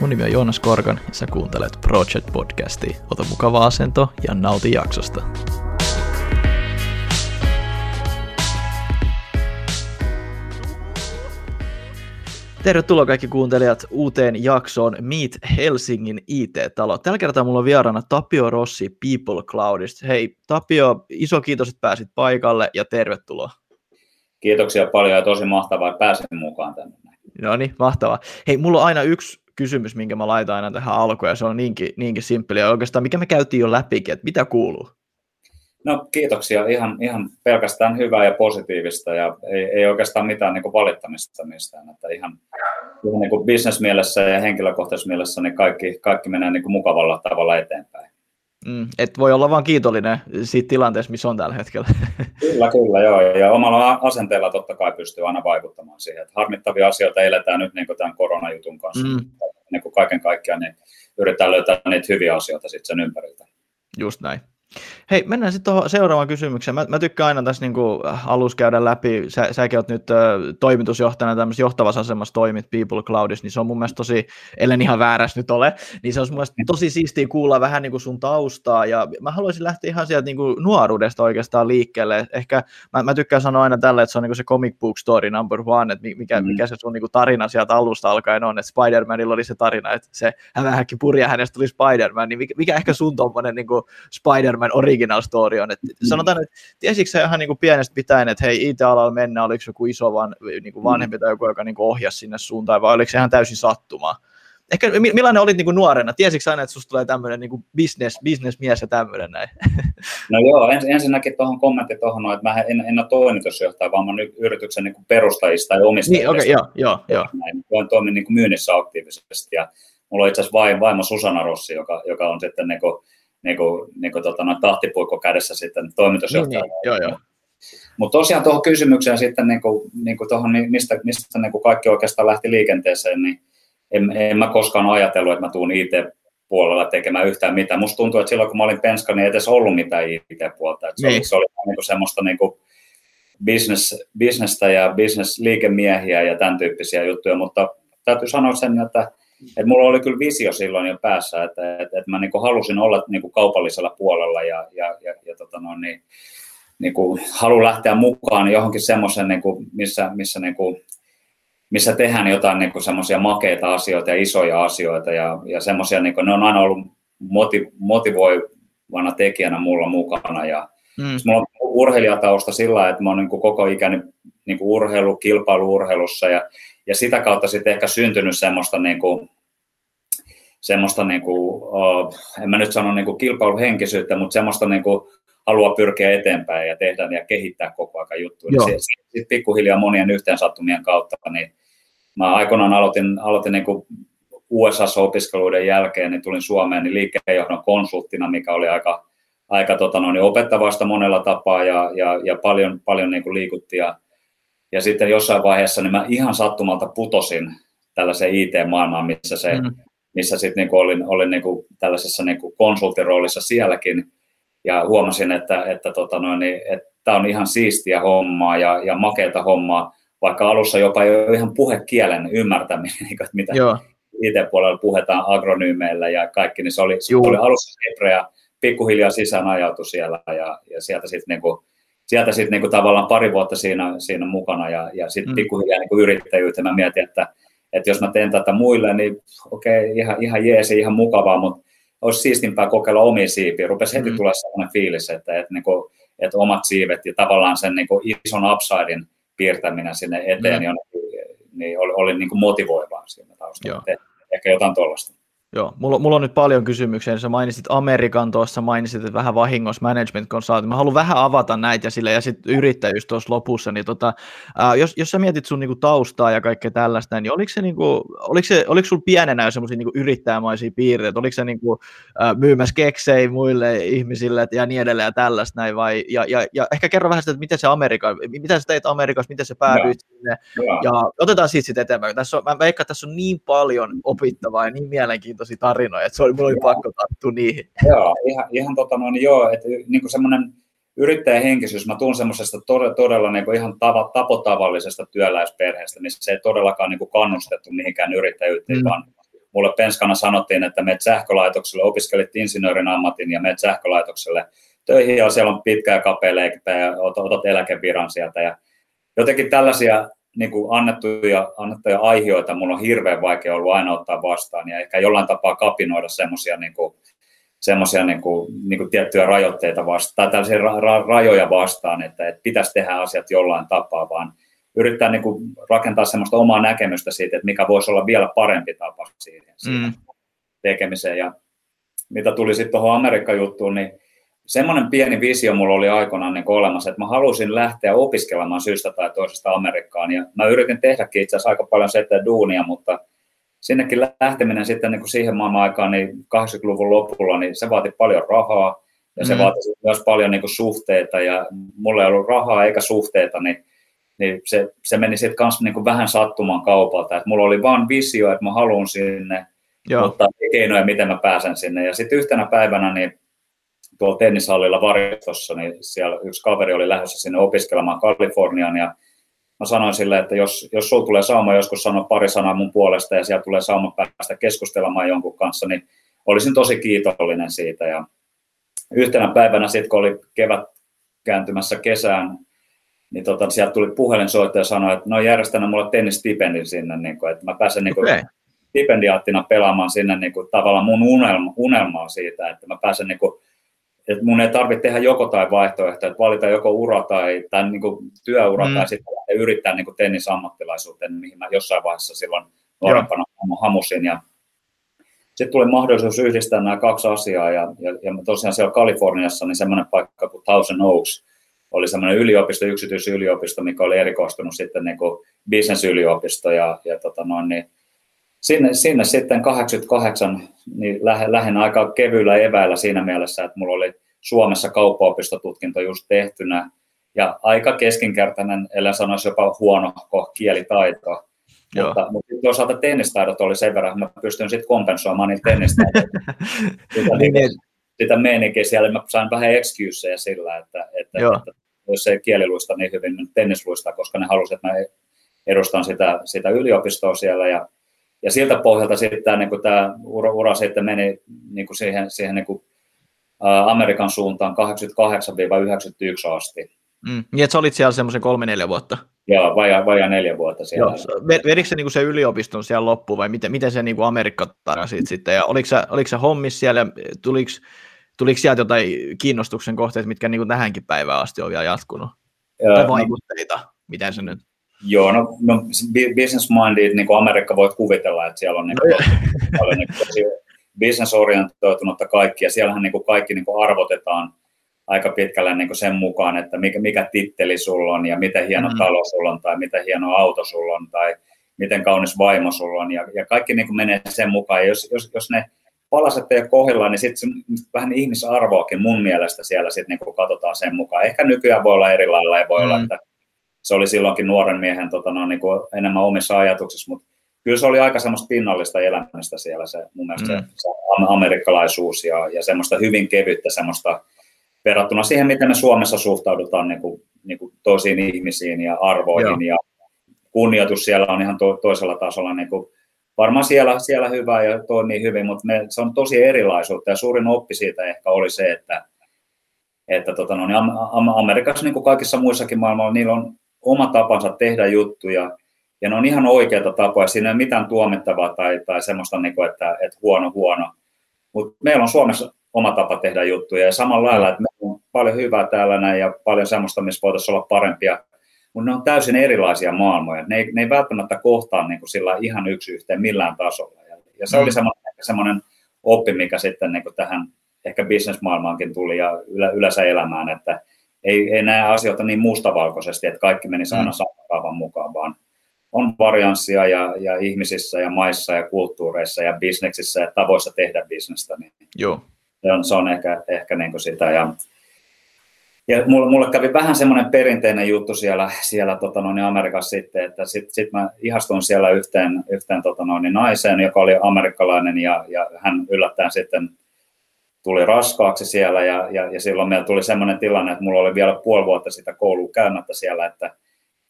Mun nimi on Jonas Korkan ja sä kuuntelet Project Podcastia. Ota mukava asento ja nauti jaksosta. Tervetuloa kaikki kuuntelijat uuteen jaksoon Meet Helsingin IT-talo. Tällä kertaa mulla on vieraana Tapio Rossi People Cloudista. Hei Tapio, iso kiitos, että pääsit paikalle ja tervetuloa. Kiitoksia paljon ja tosi mahtavaa, että pääsin mukaan tänne. No niin, mahtavaa. Hei, mulla on aina yksi kysymys, minkä mä laitan aina tähän alkuun, ja se on niinkin simppeliä oikeastaan, mikä me käytiin jo läpikin, että mitä kuuluu? No kiitoksia, ihan pelkästään hyvää ja positiivista, ja ei oikeastaan mitään niin kuin valittamista mistään, että ihan niin kuin business-mielessä ja henkilökohtaisessa mielessä niin kaikki menee niin kuin mukavalla tavalla eteenpäin. Et voi olla vaan kiitollinen siitä tilanteesta, missä on tällä hetkellä. Kyllä, joo. Ja omalla asenteella totta kai pystyy aina vaikuttamaan siihen. Et harmittavia asioita eletään nyt niin kuin tämän koronajutun kanssa. Niin kuin kaiken kaikkiaan niin yritetään löytää niitä hyviä asioita sitten sen ympäriltä. Just näin. Hei, mennään sitten tuohon seuraavaan kysymykseen. Mä tykkään aina tässä niinku alussa käydä läpi. Säkin oot nyt toimitusjohtajana tämmöisessä johtavassa asemassa toimit People Cloudissa, niin se on mun mielestä tosi, ellen ihan väärässä nyt ole, niin se on mun mielestä tosi siistiä kuulla vähän niinku sun taustaa, ja mä haluaisin lähteä ihan sieltä niinku nuoruudesta oikeastaan liikkeelle. Ehkä mä tykkään sanoa aina tällä, että se on niinku se comic book story number one, että mikä se sun niinku tarina sieltä alusta alkaen on, että Spider-Manilla oli se tarina, että se hävähäkki purja, hänestä tuli Spider-Man, niin mikä ehkä sun tommonen niinku Spider-Man original story on. Että sanotaan, että tiesitkö sä ihan niin kuin pienestä pitäen, että hei, IT-alalla mennä, oliko joku iso niin kuin vanhempi tai joku, joka niin kuin ohjasi sinne suuntaan, vai oliko se ihan täysin sattumaa? Ehkä millainen olit niin kuin nuorena? Tiesitkö aina, että susta tulee tämmöinen niin kuin businessmies ja tämmöinen näin? No joo, ensinnäkin tuohon kommentti tuohon, että mä en ole toimitusjohtaja, vaan mä oon yrityksen niin kuin perustajista ja omistajista. Niin, joo. Mä toimin niin kuin myynnissä aktiivisesti, ja mulla on itse asiassa vaimo Susanna Rossi, joka on sitten tahtipuikko kädessä sitten toimitusjohtajana. Niin. Mutta tosiaan tuohon kysymykseen sitten, tuohon, mistä kaikki oikeastaan lähti liikenteeseen, niin en mä koskaan ajatellut, että mä tuun IT-puolella tekemään yhtään mitään. Musta tuntuu, että silloin kun mä olin Penska, niin ei edes ollut mitään IT-puolta. Se oli semmoista businesstä ja business-liikemiehiä ja tämän tyyppisiä juttuja, mutta täytyy sanoa sen, että mulla oli kyllä visio silloin jo päässä, että mä halusin olla kaupallisella puolella ja haluan lähteä mukaan johonkin semmoisen, missä tehdään jotain semmoisia makeita asioita ja isoja asioita ja semmoisia, ne on aina ollut motivoivana tekijänä mulla mukana. Ja mulla on urheilijatausta sillä, että mä oon koko ikäni kilpailu-urheilussa ja sitä kautta sitten ehkä syntynyt semmoista en mä nyt sano kilpailuhenkisyyttä, mutta semmoista halua pyrkiä eteenpäin ja tehdä ja kehittää koko ajan juttuja. Sitten pikkuhiljaa monien yhteensattumien kautta, niin mä aikoinaan aloitin USA-opiskeluiden jälkeen, niin tulin Suomeen niin liikkeenjohdon konsulttina, mikä oli aika opettavaista monella tapaa ja paljon liikuttiin. Ja sitten jossain vaiheessa niin mä ihan sattumalta putosin tällaiseen IT-maailmaan, missä sitten olin tällaisessa konsulttiroolissa sielläkin. Ja huomasin, että tämä on ihan siistiä hommaa ja makeata hommaa, vaikka alussa jopa jo ihan puhekielen ymmärtäminen, että mitä IT-puolella puhutaan agronyymeillä ja kaikki, niin se oli alussa hebreaa, pikkuhiljaa sisään ajautui siellä ja sieltä sitten tavallaan pari vuotta siinä mukana ja sitten pikkuhiljaa yrittäjyyttä mä mietin, että jos mä teen tätä muille, niin okei, ihan jeesi, ihan mukavaa, mutta olisi siistimpää kokeilla omia siipiä. Rupesi heti tulla sellainen fiilis, että omat siivet ja tavallaan sen ison upsidein piirtäminen sinne eteen niin oli motivoivaa siinä taustalla. Ehkä jotain tuollaista. Joo, mulla on nyt paljon kysymyksiä. Sä mainitsit Amerikan tuossa, mainitsit vähän vahingossa management consulting. Mä haluan vähän avata näitä sille ja sitten yrittäjyys tuossa lopussa. Niin jos sä mietit sun taustaa ja kaikkea tällaista, niin oliko sulla pienenä jo semmoisia yrittäjämaisia piirteitä? Oliko se myymässä keksejä muille ihmisille ja niin edelleen ja tällaista näin? Vai? Ja ehkä kerro vähän sitä, että mitä sä teit Amerikassa, miten sä päädyit sinne? Ja otetaan siitä sitten eteenpäin. Mä veikkaan, että tässä on niin paljon opittavaa ja niin mielenkiintoista tarinoja, että mulla oli pakko tarttua niihin. Joo, että semmoinen yrittäjähenkisyys, mä tuun semmoisesta todella ihan tapotavallisesta työläisperheestä, missä se ei todellakaan kannustettu mihinkään yrittäjyyteen, vaan mulle Penskana sanottiin, että menet sähkölaitokselle, opiskelit insinöörin ammatin ja menet sähkölaitokselle töihin ja siellä on pitkä ja kapea leikki ja otat eläkeviran sieltä. Ja jotenkin tällaisia niin kuin annettuja aiheita mun on hirveän vaikea ollut aina ottaa vastaan ja ehkä jollain tapaa kapinoida semmoisia niin kuin tiettyjä rajoitteita vastaan, tai tällaisia rajoja vastaan, että pitäisi tehdä asiat jollain tapaa, vaan yrittää niin kuin rakentaa semmoista omaa näkemystä siitä, että mikä voisi olla vielä parempi tapa siihen tekemiseen. Ja mitä tuli sitten tuohon Amerikka-juttuun, niin semmoinen pieni visio mulla oli aikoinaan niin olemassa, että mä halusin lähteä opiskelemaan syystä tai toisesta Amerikkaan. Ja mä yritin tehdäkin itse asiassa aika paljon setteä duunia, mutta sinnekin lähteminen sitten niin kuin siihen maailman aikaan, niin 80-luvun lopulla, niin se vaati paljon rahaa ja se vaati myös paljon niin kuin suhteita. Ja mulla ei ollut rahaa eikä suhteita, niin se meni sitten kanssa niin kuin vähän sattuman kaupalta. Et mulla oli vaan visio, että mä haluan sinne, mutta keinoja, miten mä pääsen sinne. Ja sitten yhtenä päivänä niin tuolla tennishallilla Varistossa, niin siellä yksi kaveri oli lähdössä sinne opiskelemaan Kaliforniaan. Ja mä sanoin silleen, että jos sulla tulee sauma joskus sanoa pari sanaa mun puolesta ja siellä tulee sauma päästä keskustelemaan jonkun kanssa, niin olisin tosi kiitollinen siitä. Ja yhtenä päivänä sitten, kun oli kevät kääntymässä kesään, niin sieltä tuli puhelinsoittaja ja sanoi, että ne on järjestänyt mulle tennistipendin sinne, niin kuin, että mä pääsen niin kuin stipendiaattina pelaamaan sinne niin kuin, tavallaan mun unelmaa siitä, että mä pääsen, niin kuin, että mun ei tarvitse tehdä joko tai vaihtoehtoja, että valita joko ura tai niin kuin työura tai sitten yrittää niin kuin tennisammattilaisuuteen, mihin mä jossain vaiheessa silloin nuorempana hamusin. Ja sitten tuli mahdollisuus yhdistää nämä kaksi asiaa ja tosiaan siellä Kaliforniassa niin semmoinen paikka kuin Thousand Oaks, oli semmoinen yliopisto, yksityisyliopisto, mikä oli erikoistunut sitten niin kuin bisnesyliopisto ja niin sinne sitten 88 niin lähin aika kevyillä eväillä siinä mielessä, että mulla oli Suomessa kauppaopistotutkinto just tehtynä ja aika keskinkertainen, ellen sanoisi jopa huonohko kielitaito. Mutta toisaalta tennistaidot oli sen verran, että mä pystyn sitten kompensoimaan niitä tennistaidoita. Sitä meininkiä siellä, mä sain vähän excuseja sillä, että jos ei kieliluista niin hyvin, niin tennisluista, koska ne halusivat, että mä edustan sitä yliopistoa siellä. Ja siltä pohjalta sitten tämä ura sitten meni niin kuin siihen niin kuin Amerikan suuntaan 88-91 asti. Niin, että sä olit siellä semmoisen 3-4 vuotta? Joo, vajaa 4 vuotta siellä. Vedikö se, niin se yliopiston siellä loppuun vai miten se niin Amerikka tarasit sitten? Ja oliko sä hommissa siellä ja tuliko sieltä jotain kiinnostuksen kohteita, mitkä niin tähänkin päivään asti on vielä jatkunut? Tai vaikutteita? Miten se nyt? Joo, no business minded, niin kuin Amerikka voit kuvitella, että siellä on niin paljon niin business-orientoitunutta kaikkia. Siellähän niin kaikki niin arvotetaan aika pitkälle niin sen mukaan, että mikä titteli sulla on ja miten hieno talo sulla on tai miten hieno auto sulla on tai miten kaunis vaimo sulla on. Ja kaikki niin menee sen mukaan. Ja jos ne palaset ei ole kohdillaan, niin sitten vähän ihmisarvoakin mun mielestä siellä sit niin katsotaan sen mukaan. Ehkä nykyään voi olla eri lailla ja voi olla, että se oli silloinkin nuoren miehen niin enemmän omissa ajatuksissa, mutta kyllä se oli aika semmoista pinnallista elämästä siellä se, mun mielestä se amerikkalaisuus ja semmoista hyvin kevyttä semmoista verrattuna siihen, miten me Suomessa suhtaudutaan niin kuin toisiin ihmisiin ja arvoihin. Ja kunnioitus siellä on ihan toisella tasolla. Niin kuin, varmaan siellä hyvä ja toimii hyvin, mutta se on tosi erilaisuutta ja suurin oppi siitä ehkä oli se, että Amerikassa niin kuin kaikissa muissakin maailmalla niillä on oma tapansa tehdä juttuja ja ne on ihan oikeita tapoja. Siinä ei ole mitään tuomittavaa tai semmoista, niin kuin, että huono. Mutta meillä on Suomessa oma tapa tehdä juttuja ja samalla lailla, että meillä on paljon hyvää täällä näin ja paljon semmoista, missä voitaisiin olla parempia. Mutta ne on täysin erilaisia maailmoja. Ne ei välttämättä kohtaa niin kuin sillä ihan yksi yhteen millään tasolla. Ja se oli semmoinen oppi, mikä sitten niin kuin tähän ehkä bisnesmaailmaankin tuli ja yleensä elämään, että ei näe asioita niin mustavalkoisesti, että kaikki menisi aina saman kaavan mukaan, vaan on varianssia ja ihmisissä ja maissa ja kulttuureissa ja bisneksissä ja tavoissa tehdä bisnestä. Niin se on ehkä niin kuin sitä. Ja mulle kävi vähän semmoinen perinteinen juttu siellä Amerikassa sitten, että sit mä ihastuin siellä yhteen naiseen, joka oli amerikkalainen ja hän yllättäen sitten tuli raskaaksi siellä ja silloin meillä tuli semmoinen tilanne, että mulla oli vielä puoli vuotta sitä koulua käymättä siellä, että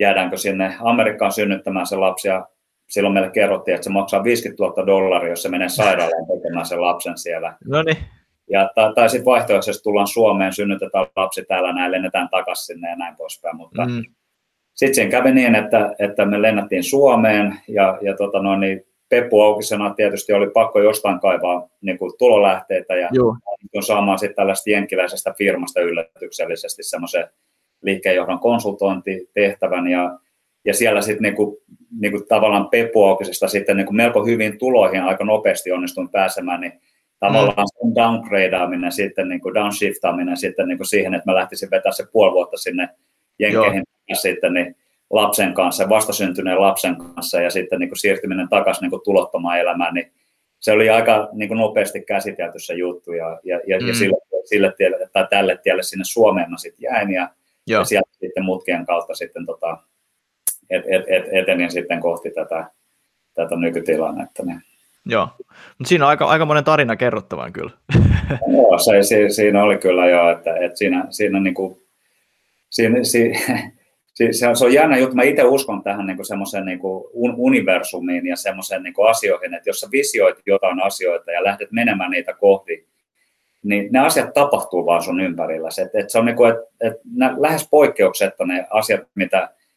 jäädäänkö sinne Amerikkaan synnyttämään se lapsi ja silloin meille kerrottiin, että se maksaa $50,000, jos se menee sairaalaan tekemään sen lapsen siellä. Noniin. Ja tai sitten vaihtoehtoisesti tullaan Suomeen, synnytetään lapsi täällä, näin lennetään takaisin sinne ja näin poispäin. Mutta sitten siinä kävi niin, että me lennättiin Suomeen ja niin Peppu Aukisena tietysti oli pakko jostain kaivaa niin kuin tulolähteitä ja saamaan sitten tällaista jenkkiläisestä firmasta yllätyksellisesti semmoisen liikkeenjohdon konsultointitehtävän ja siellä sitten niinku tavallaan Peppu Aukisesta sitten niinku melko hyvin tuloihin aika nopeasti onnistuin pääsemään, niin tavallaan sen downgradeaminen sitten, niin kuin downshiftaaminen sitten niin kuin siihen, että mä lähtisin vetää se puoli vuotta sinne jenkeihin sitten niin lapsen kanssa, vastasyntyneen lapsen kanssa ja sitten niin kuin siirtyminen takaisin niin kuin tulottomaan elämään, niin se oli aika niin kuin nopeasti käsitelty se juttu ja sille tielle, tai tälle tielle sinne Suomeen mä sitten jäin ja sieltä sitten mutkien kautta sitten etenin sitten kohti tätä nykytilannetta. Niin. Joo, mutta siinä on aikamoinen tarina kerrottavan kyllä. Joo, siinä oli kyllä joo, että siinä niinku, se on jännä juttu, mä itse uskon tähän niinku semmoiseen niinku universumiin ja semmoiseen niinku asioihin, että jos sä visioit jotain asioita ja lähdet menemään niitä kohti, niin ne asiat tapahtuu vaan sun ympärilläsi, että se on niinku, että lähes poikkeuksetta ne asiat,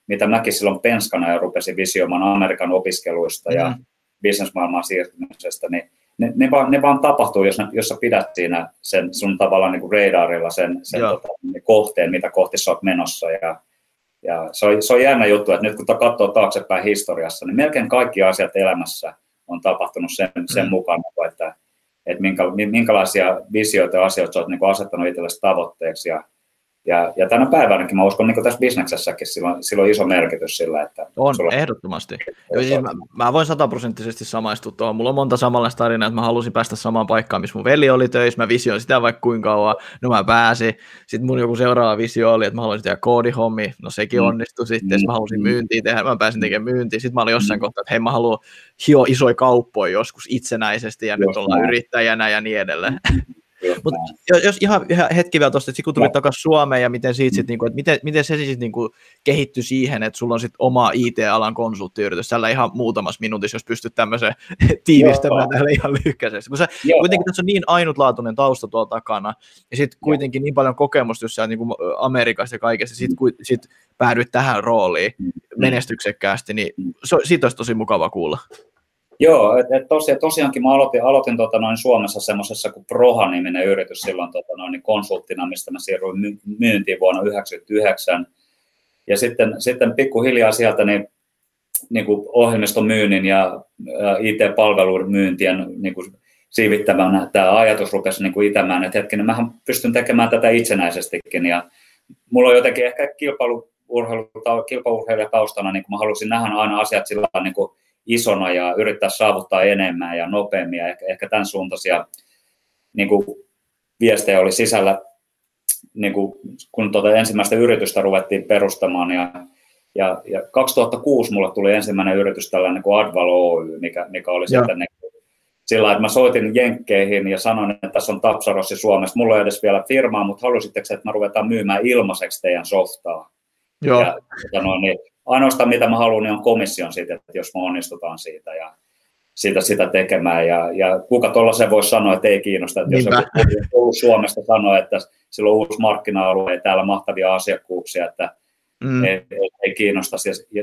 mitä mäkin silloin penskana ja rupesin visioimaan Amerikan opiskeluista ja bisnesmaailmaan siirtymisestä, niin ne vaan tapahtuu, jos sä pidät siinä sen sun tavallaan niin kuin radarilla sen kohteen, mitä kohti sä oot menossa. Ja se on jännä juttu, että nyt kun katsoo taaksepäin historiassa, niin melkein kaikki asiat elämässä on tapahtunut sen mukaan, että minkälaisia visioita ja asioita sä oot niin kuin asettanut itsellesi tavoitteeksi. Ja tänä päivänäkin mä uskon, niin tässä bisneksessäkin sillä on iso merkitys sillä, että... On, ehdottomasti. Mä voin 100% samaistua tuohon. Mulla on monta samanlaista tarinaa, että mä halusin päästä samaan paikkaan, missä mun veli oli töissä. Mä visioin sitä vaikka kuinka kauan. No mä pääsin. Sitten mun joku seuraava visio oli, että mä haluaisin tehdä koodihommi. No sekin onnistui sitten. Sitten mä halusin myyntiä tehdä. Mä pääsin tekemään myyntiä. Sitten mä olin jossain kohtaa, että hei, mä haluan hioa isoja kauppoja joskus itsenäisesti ja nyt ollaan yrittäjänä ja niin edelleen. Mutta jos ihan hetki vielä tuosta, että kun tulit takaisin Suomeen ja miten siitä sitten, että miten se sitten kehittyi siihen, että sulla on sitten oma IT-alan konsulttiyritys, tällä ihan muutamassa minuutissa, jos pystyt tämmöisen tiivistämään täällä ihan lyhkäisesti. Koska kuitenkin tässä on niin ainutlaatuinen tausta tuolla takana ja sitten kuitenkin niin paljon kokemusta, jos sä oot niin Amerikasta ja kaikesta, sitten päädyit tähän rooliin menestyksekkäästi, niin siitä olisi tosi mukava kuulla. Joo, tosiaankin mä aloitin Suomessa semmoisessa kuin Proha-niminen yritys silloin konsulttina, mistä mä siirryin myyntiin vuonna 1999. Ja sitten pikkuhiljaa sieltä niin kuin ohjelmistomyynnin ja IT-palveluiden myyntien niin kuin siivittävänä tämä ajatus rupesi niin kuin itämään, että hetkinen, mähän pystyn tekemään tätä itsenäisestikin. Ja mulla on jotenkin ehkä kilpaurheilijataustana, niin kuin mä halusin nähdä aina asiat sillä tavalla, niin kuin isona ja yrittää saavuttaa enemmän ja nopeammin. Ja ehkä tämän suuntaisia niin kuin viestejä oli sisällä, niin kuin, kun ensimmäistä yritystä ruvettiin perustamaan. Ja 2006 mulle tuli ensimmäinen yritys, tällainen niin kuin Adval Oy, mikä oli sitten niin, sillä lailla, että mä soitin jenkkeihin ja sanoin, että tässä on Tapio Rossi Suomessa. Mulla ei edes vielä firmaa, mutta halusitteko, että mä ruvetaan myymään ilmaiseksi teidän softaa? Joo. Ja sanoin niin. Ainoastaan mitä mä haluan, niin on komission siitä, että jos me onnistutaan siitä ja sitä tekemään. Ja kuka tuollaisen voisi sanoa, että ei kiinnosta. Että jos joku Suomesta sanoo, että sillä on uusi markkina-alue ja täällä mahtavia asiakkuuksia, että ei kiinnosta.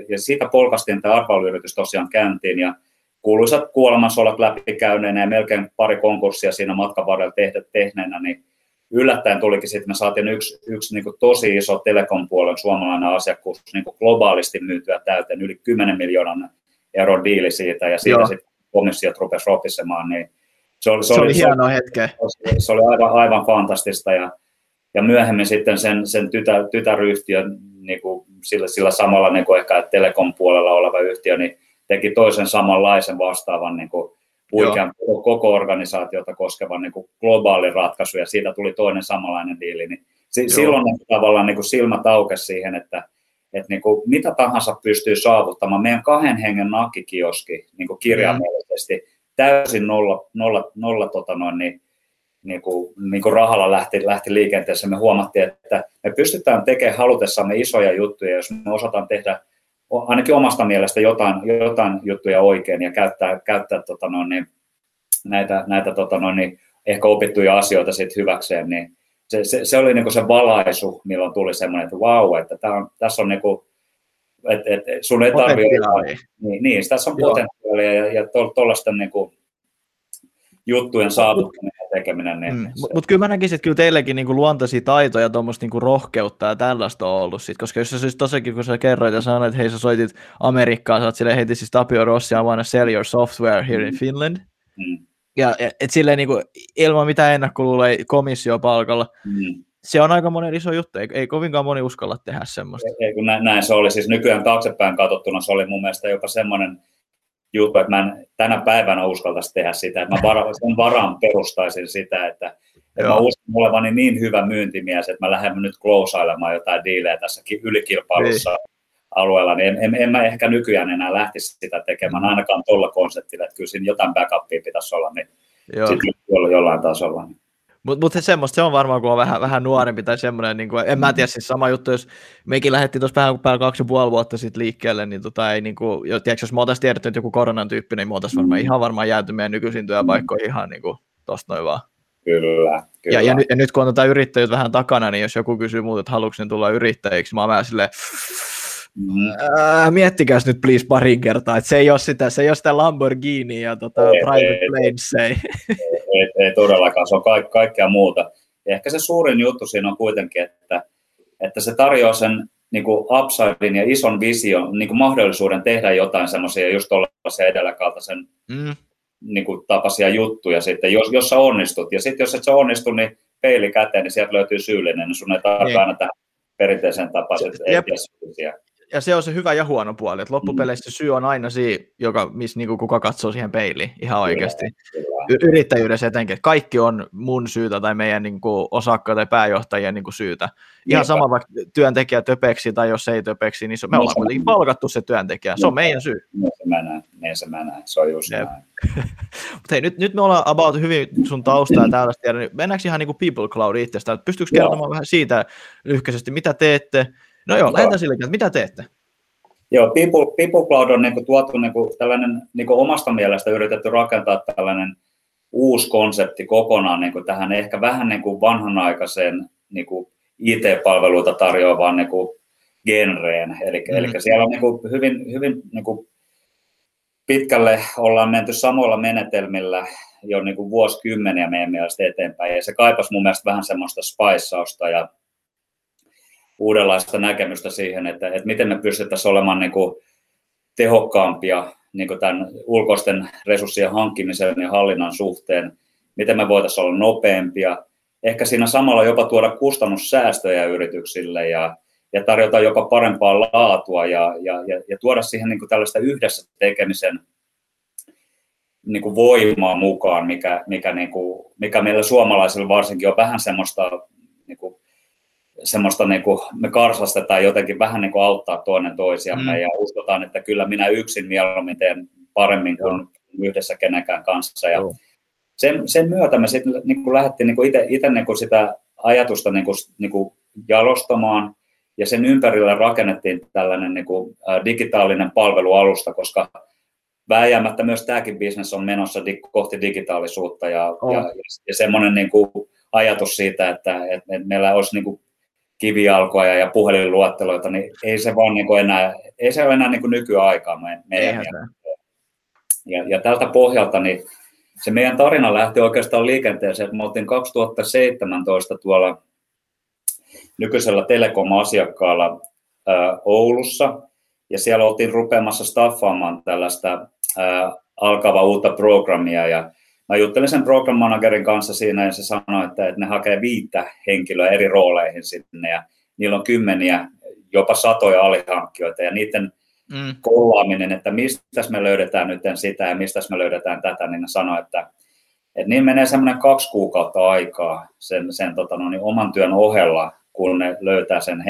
Ja siitä polkastiin tämä Adval-yritys tosiaan käyntiin. Ja kuuluisat kuolemansolat läpikäyneenä ja melkein pari konkurssia siinä matkan varrella tehneenä, niin yllättäen tulikin sitten, me saatiin yksi niin kuin tosi iso telekom-puolen suomalainen asiakkuus niin kuin globaalisti myytyä täyteen, yli 10 miljoonan euron diili siitä, ja siitä sitten komissiot rupesi ropisemaan. Niin se oli hienoa hetkeä. Se oli aivan fantastista, ja myöhemmin sitten sen tytäryhtiön, niin kuin sillä samalla niin kuin ehkä telekom-puolella oleva yhtiö, niin teki toisen samanlaisen vastaavan, niin kuin huikean koko organisaatiota koskevan niin kuin globaali ratkaisu, ja siitä tuli toinen samanlainen diili. Niin silloin tavallaan niin kuin silmät aukesi siihen, että niin kuin mitä tahansa pystyy saavuttamaan. Meidän 2 hengen nakkikioski niin kuin kirjaimellisesti täysin nolla rahalla lähti liikenteessä. Me huomattiin, että me pystytään tekemään halutessamme isoja juttuja, jos me osataan tehdä ainakin omasta mielestä jotain juttuja oikein ja käyttää näitä ehkä opittuja asioita sit hyväkseen, niin se oli niinku se valaisu, milloin tuli semmoinen, että vau, että tässä on niinku, että sun ei tarvitse, niin tässä on potentiaalia ja tollaisten niinku juttujen saavuttaminen ja tekeminen. Niin mutta kyllä mä näkisin, että kyllä teilläkin niinku luontaisia taitoja, tuommoista niinku rohkeutta ja tällaista on ollut sit, koska jos sä siis tosiaankin, kun sä kerroit ja sanoit, että hei sä soitit Amerikkaan, sä oot silleen heti siis Tapio Rossi, I wanna sell your software here in Finland. Ja et silleen niinku ilman mitään ennakkoluuloja komissiopalkalla. Se on aika monen iso juttu, ei kovinkaan moni uskalla tehdä semmoista. Ei kun näin se oli, siis nykyään taaksepäin katsottuna se oli mun mielestä jopa semmoinen juttu, että mä en tänä päivänä uskaltaisi tehdä sitä, että mä varaan perustaisin sitä, että mä uskon olevani niin hyvä myyntimies, että mä lähden nyt closailemaan jotain diilejä tässäkin ylikilpailussa alueella, niin en mä ehkä nykyään enää lähtisi sitä tekemään ainakaan tuolla konseptilla, että kyllä siinä jotain backupia pitäisi olla, niin sitten jollain tasolla. Niin. Mutta se on varmaan, kun on vähän nuorempi tai semmoinen, niin en mä tiedä, siis sama juttu, jos mekin lähdettiin tuossa vähän päällä 2,5 vuotta sitten liikkeelle, niin ei niin kuin, jos me oltaisiin tiedetty, että joku koronan tyyppi, niin me oltaisiin varmaan jääty meidän nykyisiin työpaikkoihin ihan niin kuin tosta noin vaan. Kyllä. Ja nyt kun on tätä yrittäjyyttä vähän takana, niin jos joku kysyy muuta, että haluatko ne tulla yrittäjiksi, mä oon vähän silleen, miettikääs nyt please parin kertaa, että se ei ole sitä Lamborghini ja private planes. Ei todellakaan, se on kaikkea muuta. Ja ehkä se suurin juttu siinä on kuitenkin, että se tarjoaa sen niin kuin upsidein ja ison vision, niin kuin mahdollisuuden tehdä jotain semmoisia just tuollaisia edelläkaltaisen niin kuin tapaisia juttuja sitten, jos sä onnistut. Ja sitten jos et sä onnistu, niin peili käteen, niin sieltä löytyy syyllinen, niin sun ei tarvitse aina tähän perinteisen tapaiset epäsyyllisiä. Ja se on se hyvä ja huono puoli, että loppupeleissä syy on aina siinä, missä niin kuka katsoo siihen peiliin ihan oikeasti. Yrittäjyydessä etenkin, että kaikki on mun syytä tai meidän niin osakkaan tai pääjohtajien niin syytä. Ihan sama vaikka työntekijä töpeksi tai jos ei töpeksi, niin me ollaan kuitenkin palkattu se työntekijä. Se on meidän syy. Niin se mä näen. Se on just näin. Mutta hei, nyt me ollaan about hyvin sun taustaa ja tällaista tiedä. Niin mennäänkö ihan niin kuin People Cloud itsestään? Pystyykö kertomaan vähän siitä lyhkäisesti, mitä teette? No joo, lähdetään sille, että mitä teette? Joo, People Cloud on niinku tuotu niinku tällainen, niinku omasta mielestä yritetty rakentaa tällainen uusi konsepti kokonaan niinku tähän ehkä vähän niinku vanhanaikaiseen niinku IT-palveluita tarjoavaan niinku genreen. Eli siellä on niinku hyvin niinku pitkälle ollaan menty samoilla menetelmillä jo niinku vuosikymmeniä meidän mielestä eteenpäin. Ja se kaipasi mun mielestä vähän semmoista spaissausta ja uudenlaista näkemystä siihen, että miten me pystyttäisiin olemaan niin kuin tehokkaampia niin kuin tämän ulkoisten resurssien hankkimisen ja hallinnan suhteen, miten me voitaisiin olla nopeampia, ehkä siinä samalla jopa tuoda kustannussäästöjä yrityksille ja tarjota jopa parempaa laatua ja tuoda siihen niin kuin tällaista yhdessä tekemisen niin kuin voimaa mukaan, mikä, niin kuin, mikä meillä suomalaisilla varsinkin on vähän semmoista niinku me karsastetaan jotenkin vähän niinku auttaa toinen toisiamme ja uskotaan, että kyllä minä yksin mieluummin teen paremmin kuin yhdessä kenenkään kanssa ja sen myötä me sitten niinku lähdettiin niinku itse niinku sitä ajatusta niinku jalostamaan ja sen ympärillä rakennettiin tällainen niinku digitaalinen palvelualusta, koska vääjäämättä myös tämäkin bisnes on menossa kohti digitaalisuutta ja semmoinen niinku ajatus siitä, että meillä olisi niinku kivijalkoja ja puhelinluetteloita, niin ei se vaan niin kuin enää, ei se ole enää niin kuin nykyaikaa meidän. Ja tältä pohjalta niin se meidän tarina lähti oikeastaan liikenteeseen, että me oltiin 2017 tuolla nykyisellä Telekom-asiakkaalla Oulussa, ja siellä oltiin rupeamassa staffaamaan tällaista alkavaa uutta programmia, ja mä juttelin sen program managerin kanssa siinä ja se sanoi, että ne hakee 5 henkilöä eri rooleihin sinne ja niillä on 10, jopa 100 alihankkijoita ja niiden kollaaminen, että mistä me löydetään nyt sitä ja mistä me löydetään tätä, niin ne sanoi, että niin menee semmoinen 2 kuukautta aikaa sen oman työn ohella, kun ne löytää sen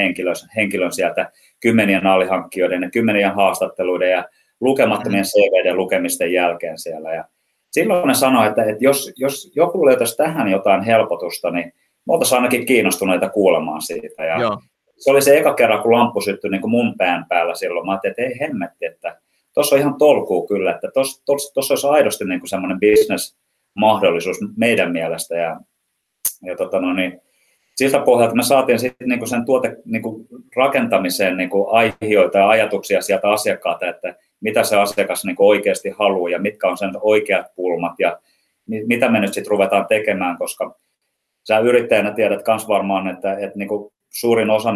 henkilön sieltä 10 alihankkijoiden ja 10 haastatteluiden ja lukemattomien CV:den lukemisten jälkeen siellä ja silloin ne sanoi, että jos joku löytäisi tähän jotain helpotusta, niin me oltaisiin ainakin kiinnostuneita kuulemaan siitä. Ja se oli se eka kerran, kun lamppu syttyi niin kuin mun pään päällä silloin. Mä ajattelin, että ei hemmetti, että tuossa on ihan tolkuu kyllä, että tuossa olisi aidosti niin kuin semmoinen business-mahdollisuus meidän mielestä. Ja siltä pohjalta me saatiin sitten niin kuin sen tuote niin kuin rakentamiseen niin kuin aiheita ja ajatuksia sieltä asiakkaalta, että mitä se asiakas niin kuin oikeasti haluaa ja mitkä on sen oikeat pulmat ja mitä me nyt sitten ruvetaan tekemään, koska sä yrittäjänä tiedät myös varmaan, että niin kuin suurin osa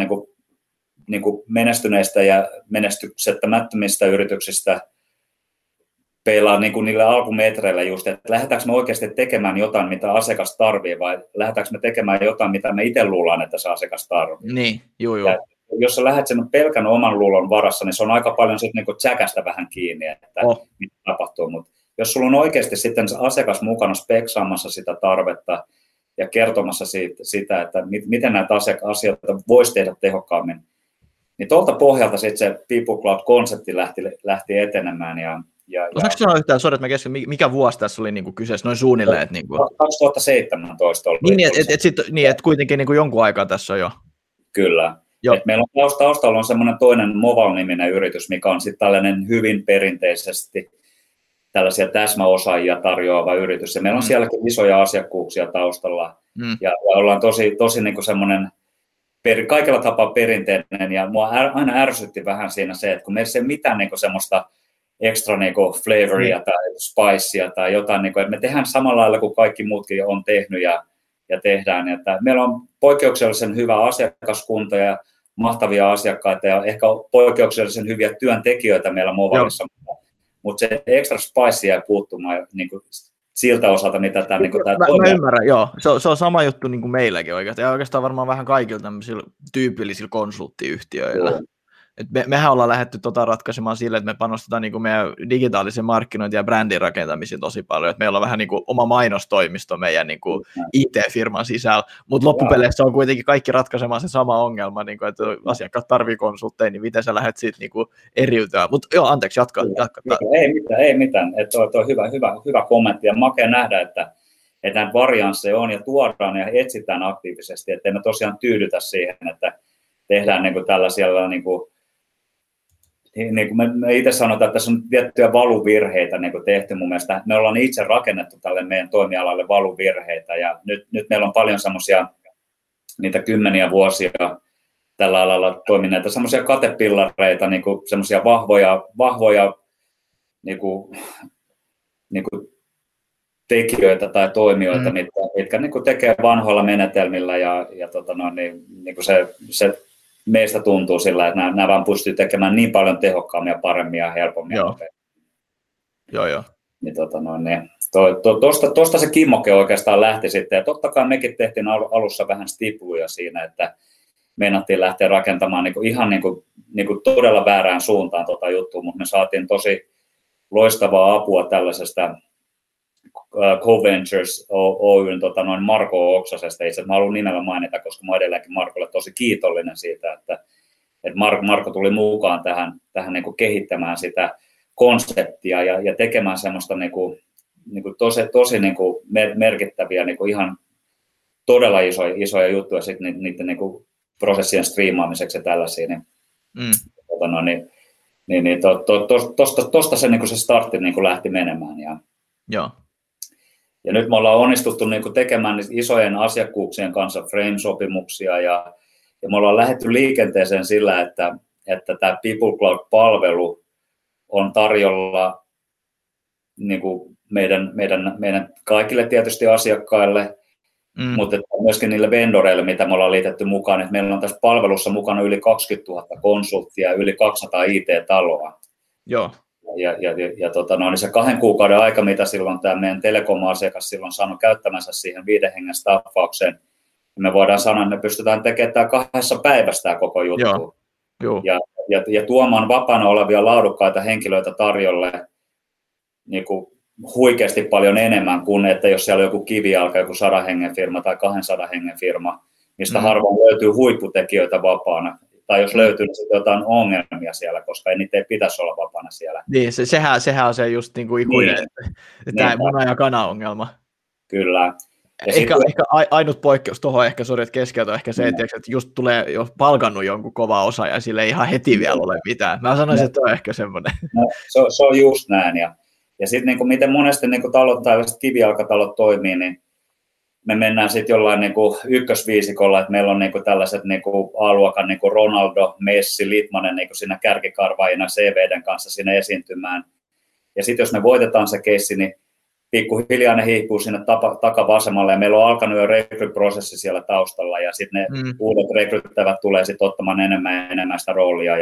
niin kuin menestyneistä ja menestyksettömättömistä yrityksistä peilaa niin kuin niillä alkumetreillä just, että lähdetäänkö me oikeasti tekemään jotain, mitä asiakas tarvitsee, vai lähdetäänkö me tekemään jotain, mitä me itse luullaan, että se asiakas tarvitsee. Niin, juu. Jos sä lähdet sen pelkän oman luulon varassa, niin se on aika paljon sitten niin tsäkästä vähän kiinni, että mitä tapahtuu. Mut jos sulla on oikeasti sitten se asiakas mukana speksaamassa sitä tarvetta ja kertomassa sitä, että miten näitä asioita voisi tehdä tehokkaammin, niin tuolta pohjalta sitten se People Cloud-konsepti lähti etenemään. Osaatko sanoa yhtään, mikä vuosi tässä oli niinku kyseessä, noin suunnilleen? 2017 oli. Niin, että kuitenkin niinku jonkun aikaa tässä on jo. Kyllä. Et meillä on taustalla on semmoinen toinen Moval-niminen yritys, mikä on sitten tällainen hyvin perinteisesti tällaisia täsmäosaajia tarjoava yritys. Ja meillä on sielläkin isoja asiakkuuksia taustalla. Ja ollaan tosi niinku semmoinen kaikella tapaa perinteinen. Ja mua aina ärsytti vähän siinä se, että kun meillä ei ole mitään niinku semmoista extra niinku flavoria tai spicea tai jotain, niinku, että me tehdään samalla lailla kuin kaikki muutkin on tehnyt ja tehdään. Että meillä on poikkeuksellisen hyvä asiakaskunta ja mahtavia asiakkaita ja ehkä poikkeuksellisen hyviä työntekijöitä meillä Movalissa. Mutta se extra spicea ei puuttumaan niinku, siltä osalta, mitä tämä toimii. Mä ymmärrän, joo. Se on sama juttu niin kuin meilläkin oikeastaan. Ja oikeastaan varmaan vähän kaikilla tämmöisillä tyypillisillä konsulttiyhtiöillä. Joo. Mehän ollaan lähdetty ratkaisemaan sille, että me panostetaan niin kuin meidän digitaalisen markkinointi- ja brändin rakentamiseen tosi paljon. Et meillä on vähän niin kuin oma mainostoimisto meidän niin kuin IT-firman sisällä, mutta loppupeleissä on kuitenkin kaikki ratkaisemaan se sama ongelma, niin kuin, että asiakkaat tarvitsee konsultteja, niin miten sä lähdet siitä niin kuin eriytymään. Mutta joo, anteeksi, jatka. Ei mitään. Tuo on hyvä kommentti ja makea nähdä, että näitä variansseja on ja tuodaan ja etsitään aktiivisesti, ettei me tosiaan tyydytä siihen, että tehdään niin kuin tällaisella niin kuin me itse sanotaan, että tässä on tiettyjä valuvirheitä niin kuin tehty mun mielestä. Me ollaan itse rakennettu tälle meidän toimialalle valuvirheitä ja nyt meillä on paljon semmoisia niitä kymmeniä vuosia tällä alalla toimineita semmoisia katepillareita, niin kuin semmoisia vahvoja niin kuin tekijöitä tai toimijoita, mitkä niin kuin tekee vanhoilla menetelmillä ja se meistä tuntuu sillä, että nämä vaan pystyy tekemään niin paljon tehokkaammin ja paremmin ja helpommin. Joo. Tuosta se kimmoke oikeastaan lähti sitten. Ja totta kai mekin tehtiin alussa vähän stipluja siinä, että meinattiin lähteä rakentamaan ihan todella väärään suuntaan tota juttua, mutta me saatiin tosi loistavaa apua tällaisesta Co-Ventures Oyn Marko Oksasesta. Itse mä haluan nimellä mainita, koska mä edelleenkin Markolle tosi kiitollinen siitä, että Marko tuli mukaan tähän niin kuin kehittämään sitä konseptia ja tekemään semmoista niin kuin tosi niin kuin merkittäviä niin kuin ihan todella isoja juttuja sitten niiden niin kuin prosessien striimaamiseksi ja tällaisia. Tosta se niin kuin se startti niin kuin lähti menemään. Ja nyt me ollaan onnistuttu niin kuin tekemään isojen asiakkuuksien kanssa frame-sopimuksia ja me ollaan lähdetty liikenteeseen sillä, että tämä People Cloud-palvelu on tarjolla niin kuin meidän kaikille tietysti asiakkaille, mutta myöskin niille vendoreille, mitä me ollaan liitetty mukaan. Että meillä on tässä palvelussa mukana yli 20 000 konsulttia ja yli 200 IT-taloa. Joo. Ja se 2 kuukauden aika, mitä silloin tämä meidän telekom-asiakas silloin saanut käyttämänsä siihen 5 hengen staffaukseen, niin me voidaan sanoa, että me pystytään tekemään tämä 2 päivässä tämä koko juttu. Ja tuomaan vapaana olevia laadukkaita henkilöitä tarjolle niin kuin huikeasti paljon enemmän kuin, että jos siellä on joku kivijalka, joku 100 hengen firma tai 200 hengen firma, mistä harvoin löytyy huipputekijöitä vapaana. Tai jos löytyy jotain ongelmia siellä, koska niitä ei pitäisi olla vapaana siellä. Niin, sehän on se just niin kuin ikuinen, tämä muna- ja kana-ongelma. Kyllä. Ehkä ainut poikkeus tuohon ehkä, sori, että keskeltä on ehkä se, että just tulee jo palkannut jonkun kova osa ja sille ei ihan heti vielä ole mitään. Mä sanoisin, että on ehkä semmoinen. No, se on just näin. Ja sitten niin miten monesti niin talot tai kivijalkatalot toimii, niin me mennään sitten jollain niin ykkösviisikolla, että meillä on niin tällaiset niin A-luokan niin Ronaldo, Messi, Litmanen niin siinä kärkikarvaajina CV:den kanssa siinä esiintymään. Ja sitten jos me voitetaan se keissi, niin pikkuhiljaa ne hiippuu sinne takavasemmalle ja meillä on alkanut jo rekryprosessi siellä taustalla ja sitten ne uudet rekryttävät tulee sitten ottamaan enemmän sitä roolia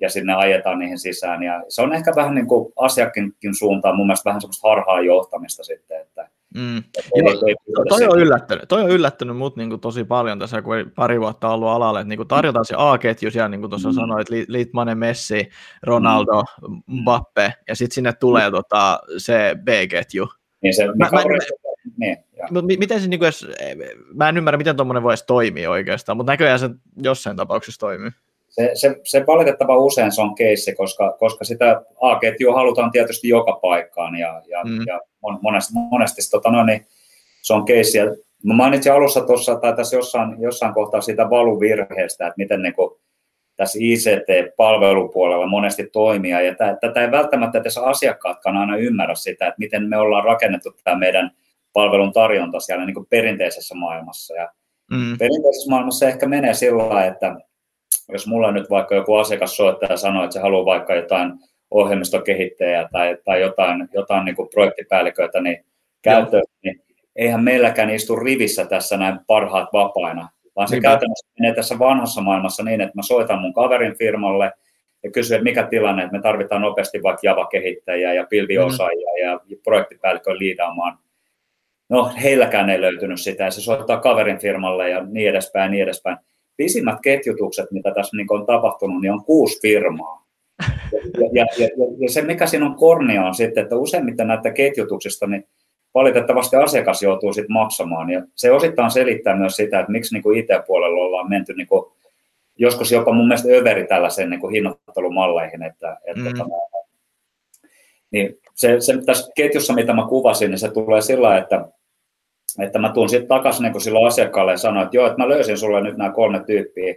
ja sinne ajetaan niihin sisään. Ja se on ehkä vähän niin kuin asiakkaankin suuntaan mun mielestä vähän semmoista harhaa johtamista sitten. Että Toi on yllättänyt mut niinku tosi paljon tässä, kun pari vuotta ollut alalla, että niinku tarjotaan se A-ketju siellä, niin kuin tuossa sanoit, Litmanen, Messi, Ronaldo, Mbappe, ja sitten sinne tulee se B-ketju. Niin se, miten se, niinku edes, mä en ymmärrä, miten tuommoinen voisi toimia oikeastaan, mutta näköjään se jossain tapauksessa toimii. Se valitettava usein se on keissi, koska sitä A-ketjua halutaan tietysti joka paikkaan ja monesti se on keissi. Mä mainitsin alussa tuossa tai tässä jossain kohtaa siitä valuvirheestä, että miten niin kuin tässä ICT-palvelupuolella monesti toimia. Ja tätä ei välttämättä tässä asiakkaatkaan aina ymmärrä sitä, että miten me ollaan rakennettu tämä meidän palvelun tarjonta siellä niin kuin perinteisessä maailmassa. Ja perinteisessä maailmassa ehkä menee sillä tavalla, että jos mulla nyt vaikka joku asiakas soittaa ja sanoo, että se haluaa vaikka jotain ohjelmistokehittäjää tai jotain niin kuin projektipäälliköitä niin käyttöön, niin eihän meilläkään istu rivissä tässä näin parhaat vapaina, vaan se käytännössä menee tässä vanhassa maailmassa niin, että mä soitan mun kaverin firmalle ja kysyn, että mikä tilanne, että me tarvitaan nopeasti vaikka Java-kehittäjiä ja pilviosaajia ja projektipäälliköä liidaamaan. No heilläkään ei löytynyt sitä ja se soittaa kaverin firmalle ja niin edespäin, niin edespäin. Pisimmät ketjutukset, mitä tässä on tapahtunut, niin on 6 firmaa. Ja se, mikä siinä on kornia, on sitten, että useimmiten näitä ketjutuksista niin valitettavasti asiakas joutuu sitten maksamaan. Ja se osittain selittää myös sitä, että miksi niin IT-puolella ollaan menty niin kuin, joskus jopa mun mielestä överi tällaiseen niin hinnoittelumalleihin. Niin se tässä ketjussa, mitä mä kuvasin, niin se tulee sillä tavalla, että mä tuun sitten takaisin niin silloin asiakkaalle ja sanoin, että joo, että mä löysin sulle nyt nämä 3 tyyppiä.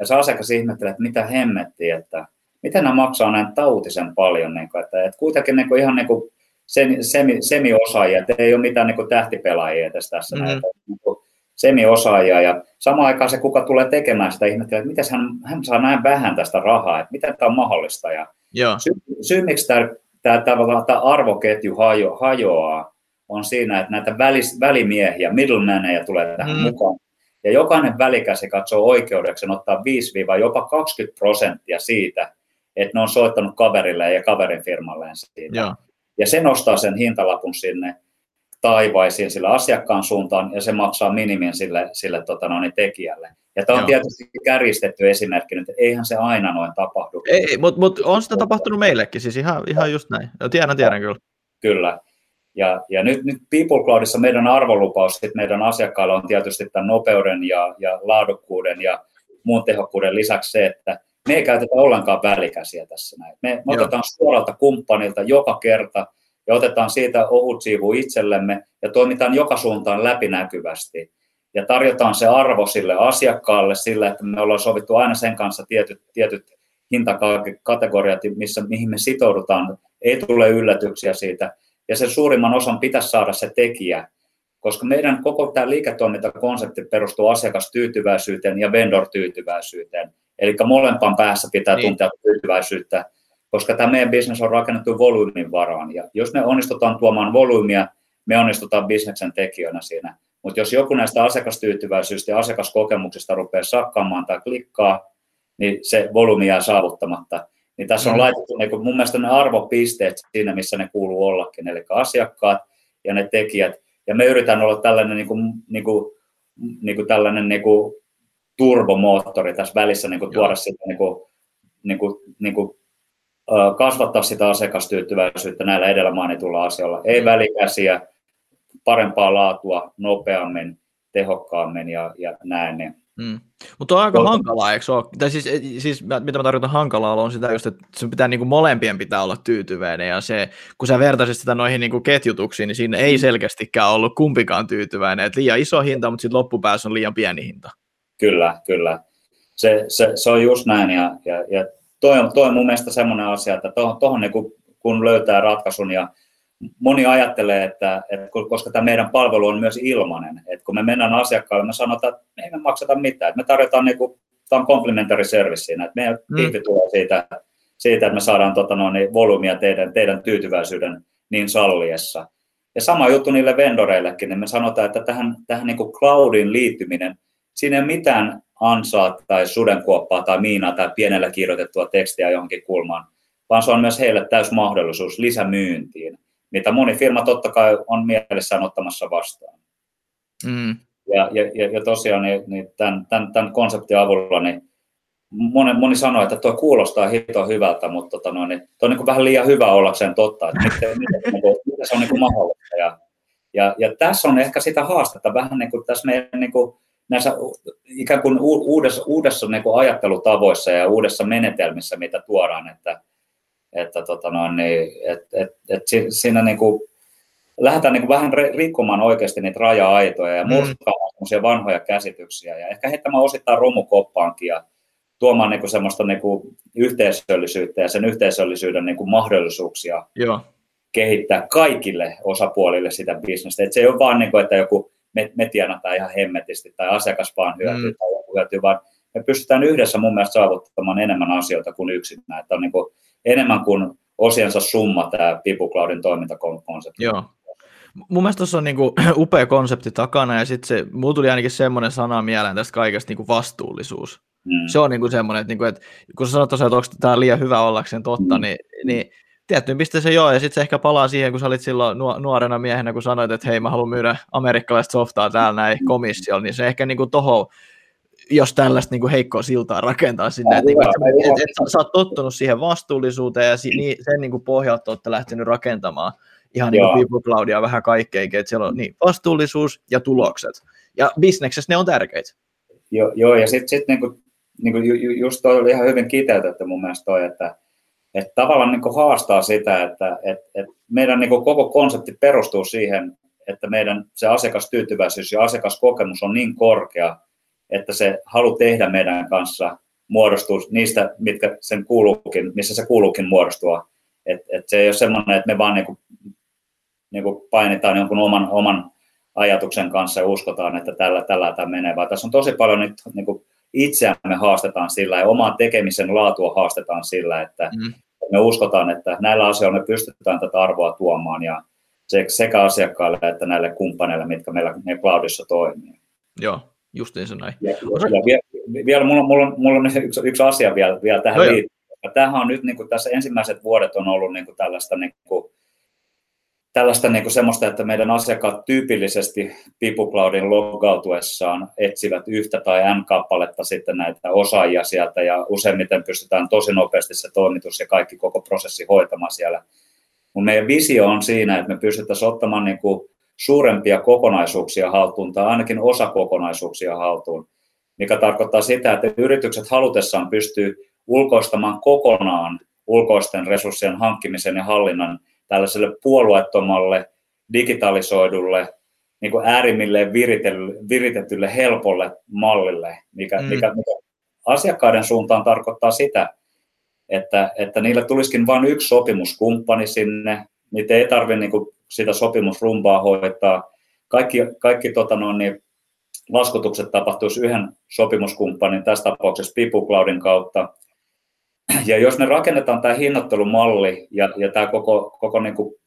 Ja se asiakas ihmettelee, että mitä hemmettiä, että miten nämä maksaa näin tautisen paljon. Niin kuin, että kuitenkin niin kuin, ihan niin kuin semiosaajia, että ei ole mitään niin kuin tähtipelaajia tässä näitä niin semiosaajia. Ja samaan aikaan se, kuka tulee tekemään sitä, ihmettelee, että miten hän saa näin vähän tästä rahaa, että miten tämä on mahdollista. Ja syy, miksi tämä arvoketju hajoaa, on siinä, että näitä välimiehiä, middlemanejä tulee tähän mukaan. Ja jokainen välikäsi katsoo oikeudeksi ottaa 5-20% siitä, että ne on soittanut kaverille ja kaverin firmalleen siitä. Joo. Ja se nostaa sen hintalapun sinne taivaisiin sillä asiakkaan suuntaan ja se maksaa minimin sille tekijälle. Ja tämä on tietysti kärjistetty esimerkki nyt, että eihän se aina noin tapahdu. Ei, mutta on sitä tapahtunut meillekin, siis ihan just näin. Tiedän kyllä. Kyllä. Ja nyt People Cloudissa meidän arvolupaus meidän asiakkailla on tietysti tämän nopeuden ja laadukkuuden ja muun tehokkuuden lisäksi se, että me ei käytetä ollenkaan välikäsiä tässä näin. Me otetaan suoralta kumppanilta joka kerta ja otetaan siitä ohut siivu itsellemme ja toimitaan joka suuntaan läpinäkyvästi. Ja tarjotaan se arvo sille asiakkaalle sillä, että me ollaan sovittu aina sen kanssa tietyt hintakategoriat, mihin me sitoudutaan. Ei tule yllätyksiä siitä. Ja sen suurimman osan pitäisi saada se tekijä, koska meidän koko tämä liiketoimintakonsepti perustuu asiakastyytyväisyyteen ja vendor-tyytyväisyyteen. Eli molempaan päässä pitää tuntea tyytyväisyyttä, koska tämä meidän business on rakennettu volyymin varaan. Ja jos me onnistutaan tuomaan volyymia, me onnistutaan bisneksen tekijöinä siinä. Mutta jos joku näistä asiakastyytyväisyystä ja asiakaskokemuksista rupeaa sakkaamaan tai klikkaa, niin se volyymi jää saavuttamatta. Niin tässä on laitettu niin mun mielestä ne arvopisteet siinä, missä ne kuuluu ollakin, eli asiakkaat ja ne tekijät. Ja me yritetään olla tällainen, tällainen turbomoottori tässä välissä, tuoda sitä, kasvattaa sitä asiakastyytyväisyyttä näillä edellä mainituilla asioilla. Ei välikäsiä, parempaa laatua, nopeammin, tehokkaammin ja näin. Mutta on aika hankalaa, eikö ole? Tai siis mitä mä tarkoitan hankalaa, on sitä just, että sun pitää, niinku molempien pitää olla tyytyväinen, ja se, kun sä vertaisit sitä noihin niinku ketjutuksiin, niin siinä ei selkeästikään ollut kumpikaan tyytyväinen, että liian iso hinta, mutta sitten loppupäässä on liian pieni hinta. Kyllä. Se on just näin, ja toi on mun mielestä semmoinen asia, että tohon niinku, kun löytää ratkaisun, ja moni ajattelee, että koska tämä meidän palvelu on myös ilmainen, että kun me mennään asiakkaalle, me sanotaan, että ei me makseta mitään, että me tarjotaan, niin kuin, tämä on complimentary service siinä, että meidän viihti tulee siitä, että me saadaan volyymia teidän tyytyväisyyden niin salliessa. Ja sama juttu niille vendoreillekin, niin me sanotaan, että tähän niin kuin cloudiin liittyminen, siinä ei ole mitään ansaa tai sudenkuoppaa tai miinaa tai pienellä kirjoitettua tekstiä johonkin kulmaan, vaan se on myös heille täysi mahdollisuus lisämyyntiin, mitä moni firma totta kai on mielessään ottamassa vastaan. Ja tosiaan niin tämän konseptin avulla niin moni sanoo, että tuo kuulostaa hito hyvältä, mutta tuo on niin kuin vähän liian hyvä ollakseen totta, että miten se on niin kuin mahdollista. Ja tässä on ehkä sitä haastetta vähän niin kuin tässä meidän niin kuin näissä ikään kuin uudessa niin kuin ajattelutavoissa ja uudessa menetelmissä, mitä tuodaan, että siinä niinku lähdetään niinku vähän rikkomaan oikeasti niitä raja-aitoja ja murskaamaan semmoisia vanhoja käsityksiä ja ehkä heittämään osittain romukoppaankin ja tuomaan niinku semmoista niinku yhteisöllisyyttä ja sen yhteisöllisyyden niinku mahdollisuuksia kehittää kaikille osapuolille sitä bisnestä. Et se ei ole vaan niinku, että joku me tienataan ihan hemmetisti tai asiakas vaan hyötyy tai joku hyötyy, vaan me pystytään yhdessä mun mielestä saavuttamaan enemmän asioita kuin yksinään. Että on niinku enemmän kuin osiensa summa tämä People Cloudin toimintakonsepti. Joo. Mun mielestä tuossa on niinku upea konsepti takana, ja sitten mulla tuli ainakin semmoinen sana mieleen tästä kaikesta, niinku vastuullisuus. Se on niinku semmoinen, että niinku, et, kun sä sanot tosiaan, että onko tämä liian hyvä ollakseen totta, niin tiettyyn pisteeseen se joo, ja sitten se ehkä palaa siihen, kun sä olit silloin nuorena miehenä, kun sanoit, että hei, mä haluan myydä amerikkalaista softaa täällä näin komissiolla, niin se ehkä niinku tohon, jos tällaista niin heikkoa siltaa rakentaa sinne, että sä oot tottunut siihen vastuullisuuteen ja sen niin pohjalta olette lähtenyt rakentamaan ihan niin kuin People Cloudia vähän kaikkeikin, että siellä on niin vastuullisuus ja tulokset, ja bisneksessä ne on tärkeitä. Joo, ja sitten niin just toi oli ihan hyvin kiteytetty mun mielestä toi, että tavallaan niin haastaa sitä, että meidän niin koko konsepti perustuu siihen, että meidän se asiakastyytyväisyys ja asiakaskokemus on niin korkea, että se halu tehdä meidän kanssa muodostuu niistä, mitkä sen kuuluukin, missä se kuuluukin muodostua. Et se ei ole semmoinen, että me vaan niinku painitaan jonkun oman ajatuksen kanssa ja uskotaan, että tällä menee. Vaan tässä on tosi paljon nyt niinku itseämme haastetaan sillä ja omaa tekemisen laatua haastetaan sillä, että me uskotaan, että näillä asioilla me pystytään tätä arvoa tuomaan ja sekä asiakkaille että näille kumppaneille, mitkä meillä cloudissa toimii. Joo. Justiinsa näin. Vielä mulla on yksi asia vielä tähän liittyen. Tämähän on nyt niinku tässä ensimmäiset vuodet on ollut niinku tällaista semmoista, että meidän asiakkaat tyypillisesti People Cloudin logautuessaan etsivät yhtä tai n-kappaletta sitten näitä osaajia sieltä ja useimmiten pystytään tosi nopeasti se toimitus ja kaikki koko prosessi hoitamaan siellä. Mutta meidän visio on siinä, että me pystyttäisiin ottamaan niinku suurempia kokonaisuuksia haltuun tai ainakin osakokonaisuuksia haltuun, mikä tarkoittaa sitä, että yritykset halutessaan pystyy ulkoistamaan kokonaan ulkoisten resurssien hankkimisen ja hallinnan tällaiselle puolueettomalle, digitalisoidulle, niin kuin äärimmilleen viritetylle, helpolle mallille, mikä asiakkaiden suuntaan tarkoittaa sitä, että niillä tulisikin vain yksi sopimuskumppani sinne, niitä ei tarvitse niinku sitä sopimusrumbaa hoitaa. Kaikki laskutukset tapahtuisi yhden sopimuskumppanin, tässä tapauksessa People Cloudin kautta. Ja jos me rakennetaan tämä hinnoittelumalli ja tämä koko niinku,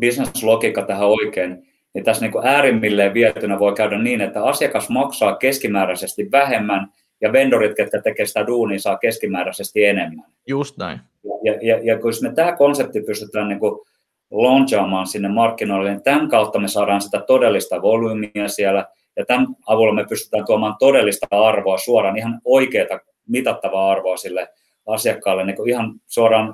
business-logiikka tähän oikein, niin tässä niinku äärimmilleen vietynä voi käydä niin, että asiakas maksaa keskimääräisesti vähemmän ja vendorit, ketkä tekevät sitä duunia, saa keskimääräisesti enemmän. Just näin. Ja kun me tämä konsepti pystytään niinku launchaamaan sinne markkinoille, niin tämän kautta me saadaan sitä todellista volyymia siellä, ja tämän avulla me pystytään tuomaan todellista arvoa suoraan, ihan oikeaa mitattavaa arvoa sille asiakkaalle, niinku ihan suoraan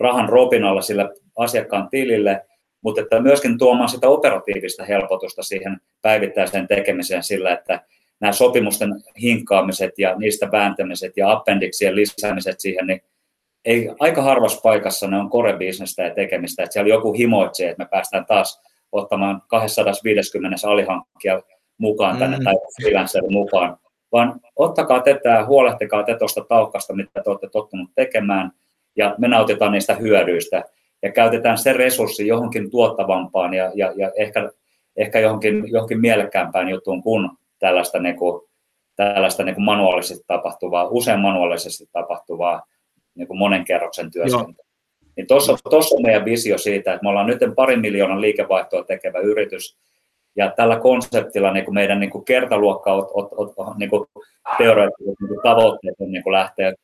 rahan ropinalla sille asiakkaan tilille, mutta että myöskin tuomaan sitä operatiivista helpotusta siihen päivittäiseen tekemiseen sillä, että nämä sopimusten hinkkaamiset ja niistä vääntämiset ja appendiksien lisäämiset siihen, niin ei, aika harvassa paikassa ne on core-bisnestä ja tekemistä. Että siellä joku himoitsee, että me päästään taas ottamaan 250 alihankkia mukaan tänne tai freelancerin mukaan. Vaan ottakaa te tämä, huolehtikaa te tuosta taukasta, mitä te olette tottunut tekemään, ja me nautitaan niistä hyödyistä. Ja käytetään se resurssi johonkin tuottavampaan ja ehkä johonkin mielekkäämpään juttuun kuin tällaista manuaalisesti tapahtuvaa, usein manuaalisesti tapahtuvaa niin monen kerroksen työskentelyä. Niin tuossa on meidän visio siitä, että me ollaan nyt 2 miljoonan liikevaihtoa tekevä yritys, ja tällä konseptilla niin meidän niin kertaluokkaa niin teoreettiset niin tavoitteet niin lähtee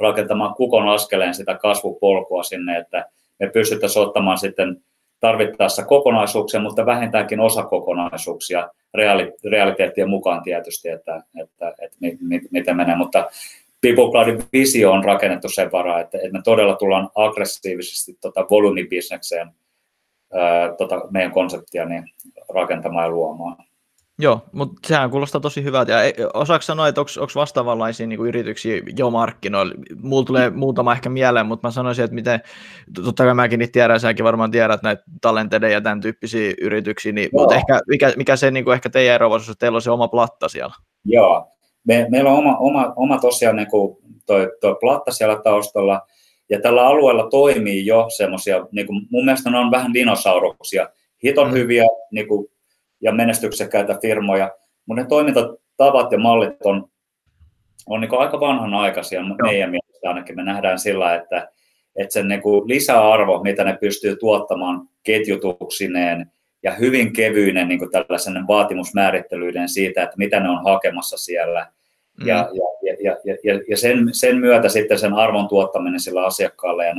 rakentamaan kukon askeleen sitä kasvupolkua sinne, että me pystyttäisiin ottamaan sitten tarvittaessa kokonaisuuksia, mutta vähintäänkin osakokonaisuuksia realiteettien mukaan tietysti, että miten menee. Mutta People Cloudin visio on rakennettu sen varaan, että me todella tullaan aggressiivisesti volyymibisnekseen meidän konseptia niin rakentamaan ja luomaan. Joo, mutta sehän kuulostaa tosi hyvältä. Osaatko sanoa, että onko vastaavanlaisia niin kuin yrityksiä jo markkinoilla? Mulla tulee muutama ehkä mieleen, mutta mä sanoisin, että miten, totta kai mäkin niitä tiedän, säkin varmaan tiedät näitä talenteiden ja tämän tyyppisiä yrityksiä, niin, mutta ehkä, mikä se niin kuin ehkä teidän eroavaisuus, että teillä on se oma platta siellä? Joo, meillä on oma tosiaan niin kuin toi platta siellä taustalla, ja tällä alueella toimii jo semmoisia, niin kuin mun mielestä ne on vähän dinosauruksia, hiton hyviä, niin kuin ja menestyksekkäitä firmoja, mutta ne toimintatavat ja mallit on niin aika vanhanaikaisia meidän mielestä ainakin. Me nähdään sillä, että sen niin lisäarvo, mitä ne pystyy tuottamaan ketjutuksineen ja hyvin kevyinen niin tällaisen vaatimusmäärittelyiden siitä, että mitä ne on hakemassa siellä. Ja sen myötä sitten sen arvon tuottaminen sillä asiakkaalle ja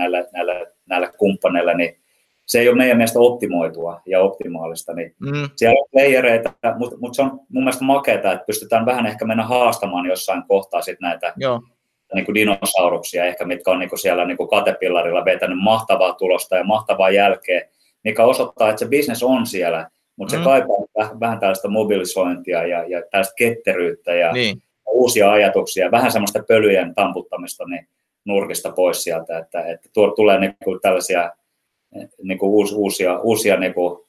näillä kumppaneilla, niin se ei ole meidän mielestä optimoitua ja optimaalista, niin siellä on playereita, mutta se on mun mielestä makeata, että pystytään vähän ehkä mennä haastamaan jossain kohtaa sit näitä niin kuin dinosauruksia, ehkä mitkä on niin kuin siellä niin kuin katepillarilla vetänyt mahtavaa tulosta ja mahtavaa jälkeä, mikä osoittaa, että se business on siellä, mutta se kaipaa vähän tällaista mobilisointia ja tällaista ketteryyttä ja uusia ajatuksia, vähän semmoista pölyjen tamputtamista niin nurkista pois sieltä, että tulee niin kuin tällaisia niinku uusia niinku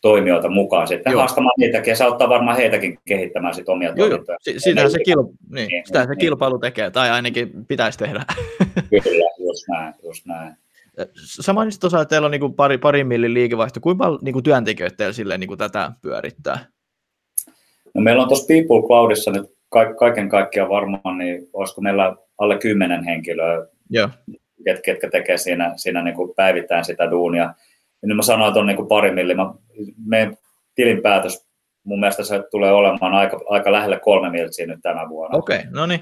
toimijoita mukaan sitten haastamaan niitäkin, ja se auttaa varmaan heitäkin kehittämään sit omia toimintoja. Sitähän se kilpailu tekee, tai ainakin pitäisi tehdä. Kyllä, just näin. Sä mainitsit tuossa, että teillä on niinku pari millin liikevaihto. Kuinka paljon niinku työntekijöitä teillä silleen niinku tätä pyörittää? No meillä on tuossa People Cloudissa nyt kaiken kaikkiaan varmaan, niin olisiko meillä alle 10 henkilöä. Joo. Ketkä tekee siinä niin kuin päivittäin sitä duunia. Ja nyt mä sanoin tuon niin 2 miljoonaa. Meidän tilinpäätös, mun mielestä se tulee olemaan aika lähelle 3 miljoonaa nyt tänä vuonna. Okei, no niin.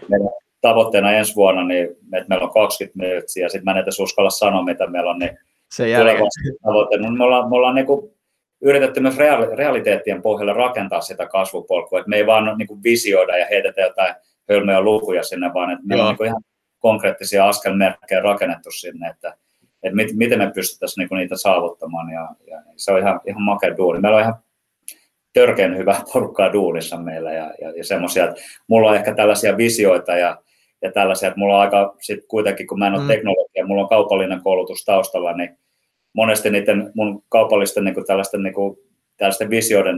Tavoitteena ensi vuonna, niin, että meillä on 20 miljoonaa, ja sitten mä en edes uskalla sanoa, mitä meillä on. Niin se jälkeen. Me ollaan niin kuin yritetty myös realiteettien pohjalla rakentaa sitä kasvupolkua. Et me ei vaan niin kuin visioida ja heitetä jotain hölmöjä lukuja sinne, vaan että meillä on niin kuin ihan konkreettisia askelmerkkejä rakennettu sinne, että miten me pystyttäisiin niinku niitä saavuttamaan, ja se on ihan makea duuni. Meillä on ihan törkeän hyvää porukkaa duunissa meillä, ja semmoisia, että mulla on ehkä tällaisia visioita ja tällaisia, että mulla on aika, sit kuitenkin kun mä en ole teknologia, mulla on kaupallinen koulutus taustalla, niin monesti niiden mun kaupallisten tällaisten visioiden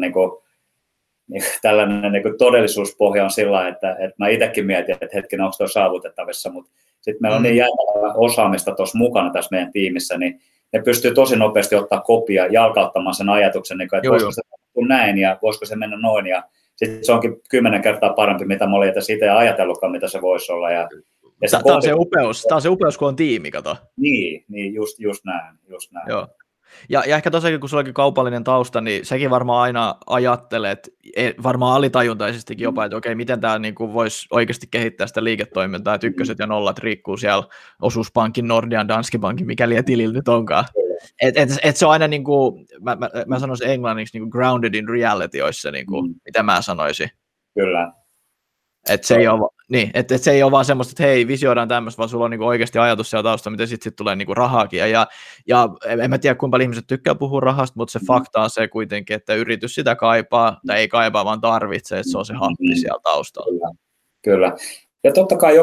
tällainen niin todellisuuspohja on sillä, että mä itsekin mietin, että hetken, onko toi saavutettavissa, mutta sitten meillä on niin jäätävää osaamista tuossa mukana tässä meidän tiimissä, niin ne pystyy tosi nopeasti ottaa kopia ja jalkauttamaan sen ajatuksen, niin kuin, että voisiko se mennä näin ja voisiko se mennä noin, ja sitten se onkin 10 kertaa parempi, mitä mä olin siitä ja ajatellutkaan, mitä se voisi olla. Ja se Tämä on se upeus, kun on tiimi, kato. Niin just näin. Joo. Ja ehkä tosiaankin, kun sulla onkin kaupallinen tausta, niin sekin varmaan aina ajattelet, varmaan alitajuntaisestikin jopa, että okei, miten tämä niinku voisi oikeasti kehittää sitä liiketoimintaa, että 1 ja 0 riikkuu siellä osuuspankin, Nordean, Danske Bankin, mikäli tilillä nyt onkaan. Et se on aina, niinku, mä sanoisin englanniksi, niinku grounded in reality olisi se, niinku, mitä mä sanoisin. Kyllä. Et se ei ole, Niin, että et se ei ole vaan semmoista, että hei, visioidaan tämmöistä, vaan sulla on niinku oikeasti ajatus siellä taustalla, miten sitten tulee niinku rahaakin. Ja en mä tiedä, kuinka paljon ihmiset tykkää puhua rahasta, mutta se fakta on se kuitenkin, että yritys sitä kaipaa, tai ei kaipaa, vaan tarvitsee, että se on se happi siellä taustalla. Kyllä, kyllä. Ja totta kai,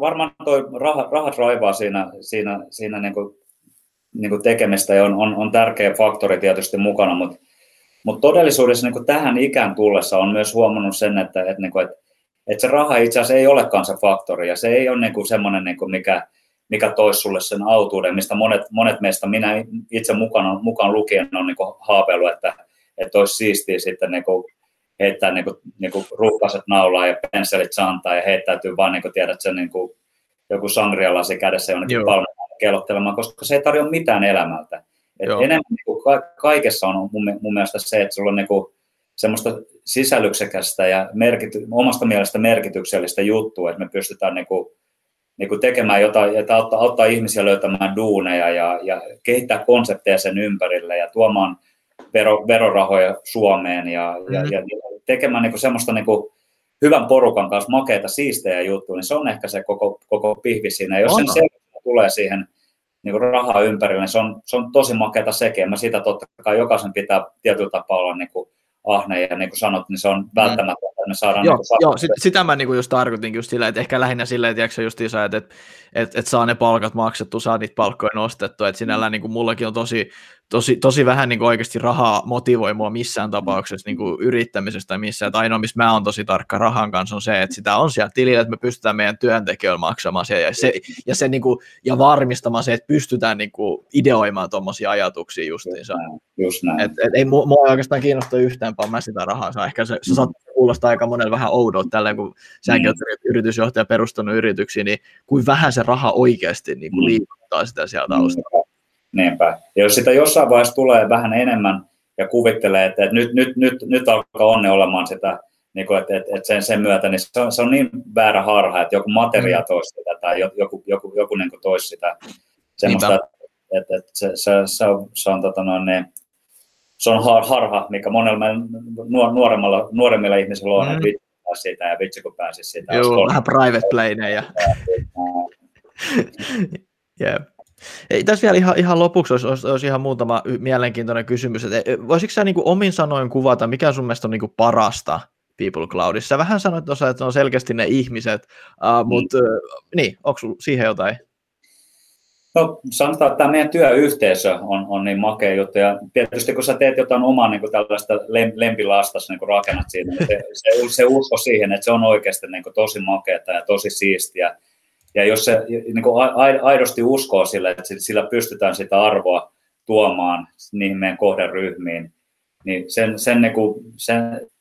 varmaan toi rahat raivaa siinä niinku tekemistä, ja on tärkeä faktori tietysti mukana, mutta todellisuudessa niin kuin tähän ikään tullessa on myös huomannut sen, että se raha itse asiassa ei olekaan se faktori, ja se ei ole niin kuin semmoinen, niin kuin mikä toisi sulle sen autuuden, mistä monet meistä, minä itse mukaan lukien, on niin kuin haaveillut, että olisi siistiä sitten niin kuin heittää niin kuin ruhkaset naulaa ja pensselit santaa ja heittäytyy vaan, niin kuin tiedät sen, niin kuin joku sangrialasi kädessä jonnekin palveluun kellottelemaan, koska se ei tarjoa mitään elämältä. Enemmän niin kuin kaikessa on mun mielestä se, että sulla on niin kuin semmoista sisällyksekästä ja omasta mielestä merkityksellistä juttua, että me pystytään niin kuin tekemään jotain, että auttaa ihmisiä löytämään duuneja ja kehittää konsepteja sen ympärille ja tuomaan verorahoja Suomeen ja tekemään niin kuin semmoista niin kuin hyvän porukan kanssa makeita, siistejä juttuja, niin se on ehkä se koko pihvi siinä. Jos sen selkeä tulee siihen niin rahaa ympärille, niin se on tosi makeata sekin. Mä sitä totta kai jokaisen pitää tietyllä tapaa olla niin kuin ahne, ja niin kuin sanot, niin se on välttämättä, että me saadaan... Joo, sitä mä niin kuin just tarkoitin just sillä, että ehkä lähinnä sillä, että saa ne palkat maksettu, saa niitä palkkoja nostettua, että sinällään niin kuin mullakin on tosi vähän niin kuin oikeasti rahaa motivoi mua missään tapauksessa niin kuin yrittämisestä tai missään, että ainoa, missä mä oon tosi tarkka rahan kanssa on se, että sitä on siellä tilillä, että me pystytään meidän työntekijöillä maksamaan se ja niin kuin, ja varmistamaan se, että pystytään niin kuin ideoimaan tuommoisia ajatuksia justiinsa. Just näin. Et ei mua oikeastaan kiinnostaa yhtään, vaan mä sitä rahaa saa. Ehkä se saattaa kuulostaa aika monella vähän oudolta tälleen, kun säkin olet yritysjohtaja perustanut yrityksiä, niin kuin vähän se raha oikeasti niin kuin liikuttaa sitä siellä taustalla. Niinpä. Ja jos sitä jossain vaiheessa tulee vähän enemmän ja kuvittelee, että nyt alkaa onni olemaan sitä, niin kuin, että sen myötä, niin se on niin väärä harha, että joku materia toisi sitä tai joku niin kuin toisi sitä semmoista, että se on harha, mikä monella nuoremmilla ihmisillä on, että vitsi kun pääsisi sitä ja vitsi kun pääsisi sitä. Joo, vähän private playnejä. Jep. Ei, tässä vielä ihan lopuksi olisi ihan muutama mielenkiintoinen kysymys, että voisitko sä niin kuin omin sanoin kuvata, mikä sun mielestä on niin kuin parasta People Cloudissa? Sä vähän sanoit tuossa, että on selkeästi ne ihmiset, mutta niin, onko sulla siihen jotain? No, sanotaan, että tämä meidän työyhteisö on niin makea juttu, ja tietysti kun sä teet jotain omaa niin kuin tällaista lempilastasi, niin kuin rakennat siitä, niin se usko siihen, että se on oikeasti niin kuin tosi makeata ja tosi siistiä. Ja jos se niin kuin aidosti uskoo sille, että sillä pystytään sitä arvoa tuomaan niihin meidän kohderyhmiin, niin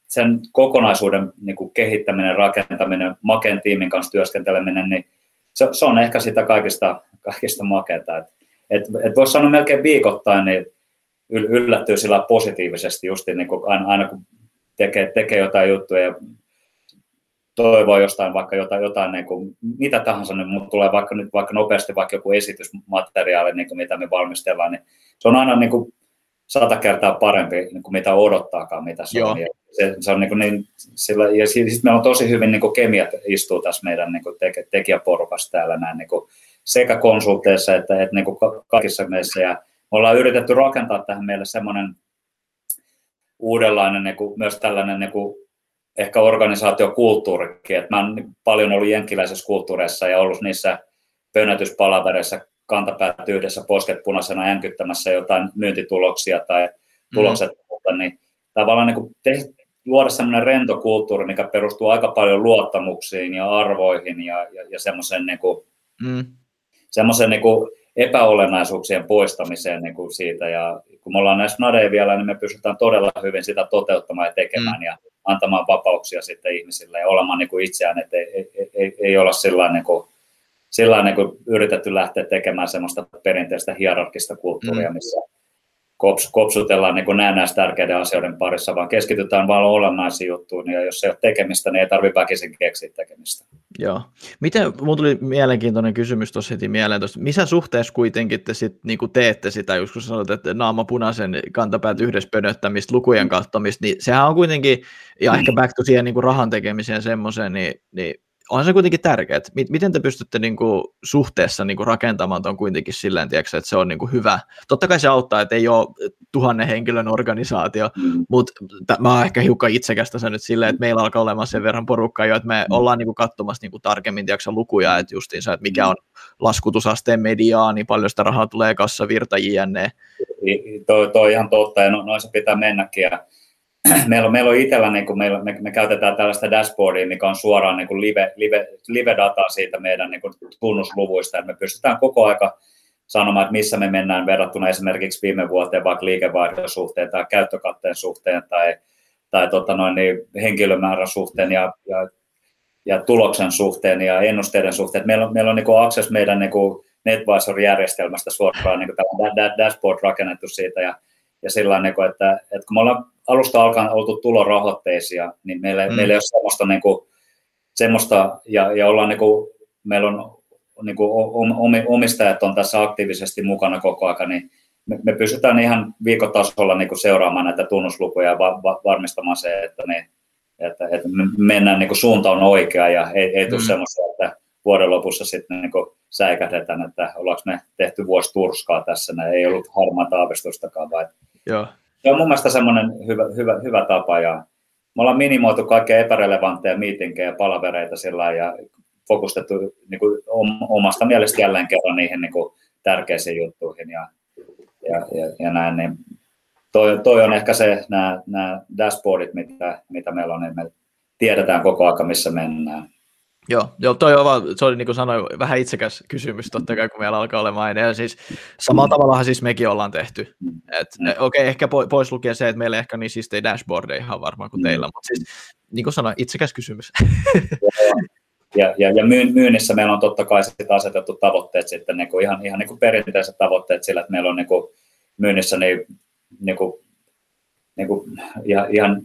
sen kokonaisuuden niin kuin kehittäminen, rakentaminen, makeen tiimin kanssa työskenteleminen, niin se on ehkä sitä kaikista makeata. Et voisi sanoa melkein viikoittain, niin yllättyy sillä positiivisesti just niin kuin aina kun tekee jotain juttuja ja toivoa jostain, vaikka jotain niin kuin, mitä tahansa, niin mut tulee vaikka nopeasti vaikka joku esitysmateriaali, niin kuin, mitä me valmistellaan, niin se on aina niin kuin 100 kertaa parempi, niin kuin mitä odottaakaan, mitä se on. Ja se on niin kuin niin, sillä, ja sitten meillä on tosi hyvin niin kuin kemiat istuu tässä meidän niin kuin tekijäporukassa täällä näin, niin kuin sekä konsulteissa että niin kuin kaikissa meissä. Ja me ollaan yritetty rakentaa tähän meille semmoinen uudenlainen, niin kuin, myös tällainen niin kuin, ehkä organisaatiokulttuurikin, että mä oon paljon ollut jenkkiläisessä kulttuureissa ja ollut niissä pönätyspalavereissa kantapäät yhdessä posket punaisena änkyttämässä jotain myyntituloksia tai tulokset, niin tavallaan niin kuin luoda semmoinen rento kulttuuri, mikä perustuu aika paljon luottamuksiin ja arvoihin ja semmoiseen niin kuin, niin kuin epäolennaisuuksien poistamiseen niin kuin siitä, ja kun me ollaan näissä nadeja vielä, niin me pystytään todella hyvin sitä toteuttamaan ja tekemään ja antamaan vapauksia sitten ihmisille ja olemaan niin kuin itseään, että ei olla sillä niin kuin yritetty lähteä tekemään semmoista perinteistä hierarkista kulttuuria, missä kopsutellaan niin kuin näennäis tärkeiden asioiden parissa, vaan keskitytään vaan olennaisiin juttuun, ja jos ei ole tekemistä, niin ei tarvitse väkisin keksiä tekemistä. Joo. Miten, mun tuli mielenkiintoinen kysymys tuossa heti mieleen tuosta. Missä suhteessa kuitenkin te sit, niinku teette sitä, joskus sanoit, että naama punaisen kantapäät yhdessä pönöttämistä, lukujen katsomista, niin sehän on kuitenkin, ja ehkä back to siihen niinku rahan tekemiseen semmoiseen, niin onhan se kuitenkin tärkeää. Miten te pystytte niinku suhteessa niinku rakentamaan tuon kuitenkin silleen, tiedätkö, että se on niinku hyvä. Totta kai se auttaa, että ei ole 1000 henkilön organisaatio, mutta mä oon ehkä hiukan itsekästä se nyt silleen, että meillä alkaa olemaan sen verran porukkaa jo, että me ollaan niinku katsomassa niinku tarkemmin tiedätkö, lukuja, että justiinsa, että mikä on laskutusasteen mediaa, niin paljon sitä rahaa tulee kassavirta jne. Toi on ihan totta ja noin se pitää mennäkin ja Meillä on itsellä, niin kun me käytetään tällaista dashboardia, mikä on suoraan niin kun live-dataa siitä meidän niin kun tunnusluvuista. Me pystytään koko aika sanomaan, että missä me mennään verrattuna esimerkiksi viime vuoteen vaikka liikevaihdon suhteen tai käyttökatteen suhteen tai henkilömäärän suhteen ja tuloksen suhteen ja ennusteiden suhteen. Meillä on niin kun access meidän niin kun NetVisor-järjestelmästä suoraan niin kun tällainen dashboard rakennettu siitä ja sillä tavalla, että kun me ollaan alusta alkaen oltu tulorahoitteisia, niin meillä ei ole semmoista, niin kuin, ja ollaan, niin kuin, meillä on niin kuin, omistajat on tässä aktiivisesti mukana koko ajan, niin me pystytään ihan viikotasolla niin kuin seuraamaan näitä tunnuslukuja ja varmistamaan se, että mennään niin kuin suunta on oikea ja ei tule semmoista, että vuoden lopussa sitten niin kuin säikähdetään, että ollaanko me tehty vuosi turskaa tässä, ei ollut harmaata aavistustakaan vai? Joo. Se on mun mielestä semmoinen hyvä tapa ja me ollaan minimoitu kaikkea epärelevantteja miitinkejä ja palavereita sillä ja fokustettu niin kuin omasta mielestä jälleen kerran niihin niin kuin tärkeisiin juttuihin ja näin. Niin toi on ehkä se, nämä dashboardit, mitä meillä on, niin me tiedetään koko aika, missä mennään. Joo, toi on vaan, se oli niin kuin sanoin, vähän itsekäs kysymys totta kai, kun meillä alkaa olemaan aina. Ja siis samalla tavallahan siis mekin ollaan tehty. Okei, ehkä pois lukien se, että meillä ehkä niin siistejä dashboardeja ihan varmaan kuin teillä, mutta siis niin kuin sanoin, itsekäs kysymys. Ja myynnissä meillä on totta kai sitten asetettu tavoitteet sitten, niin kuin ihan niin kuin perinteiset tavoitteet sillä, että meillä on niin kuin myynnissä niin kuin ihan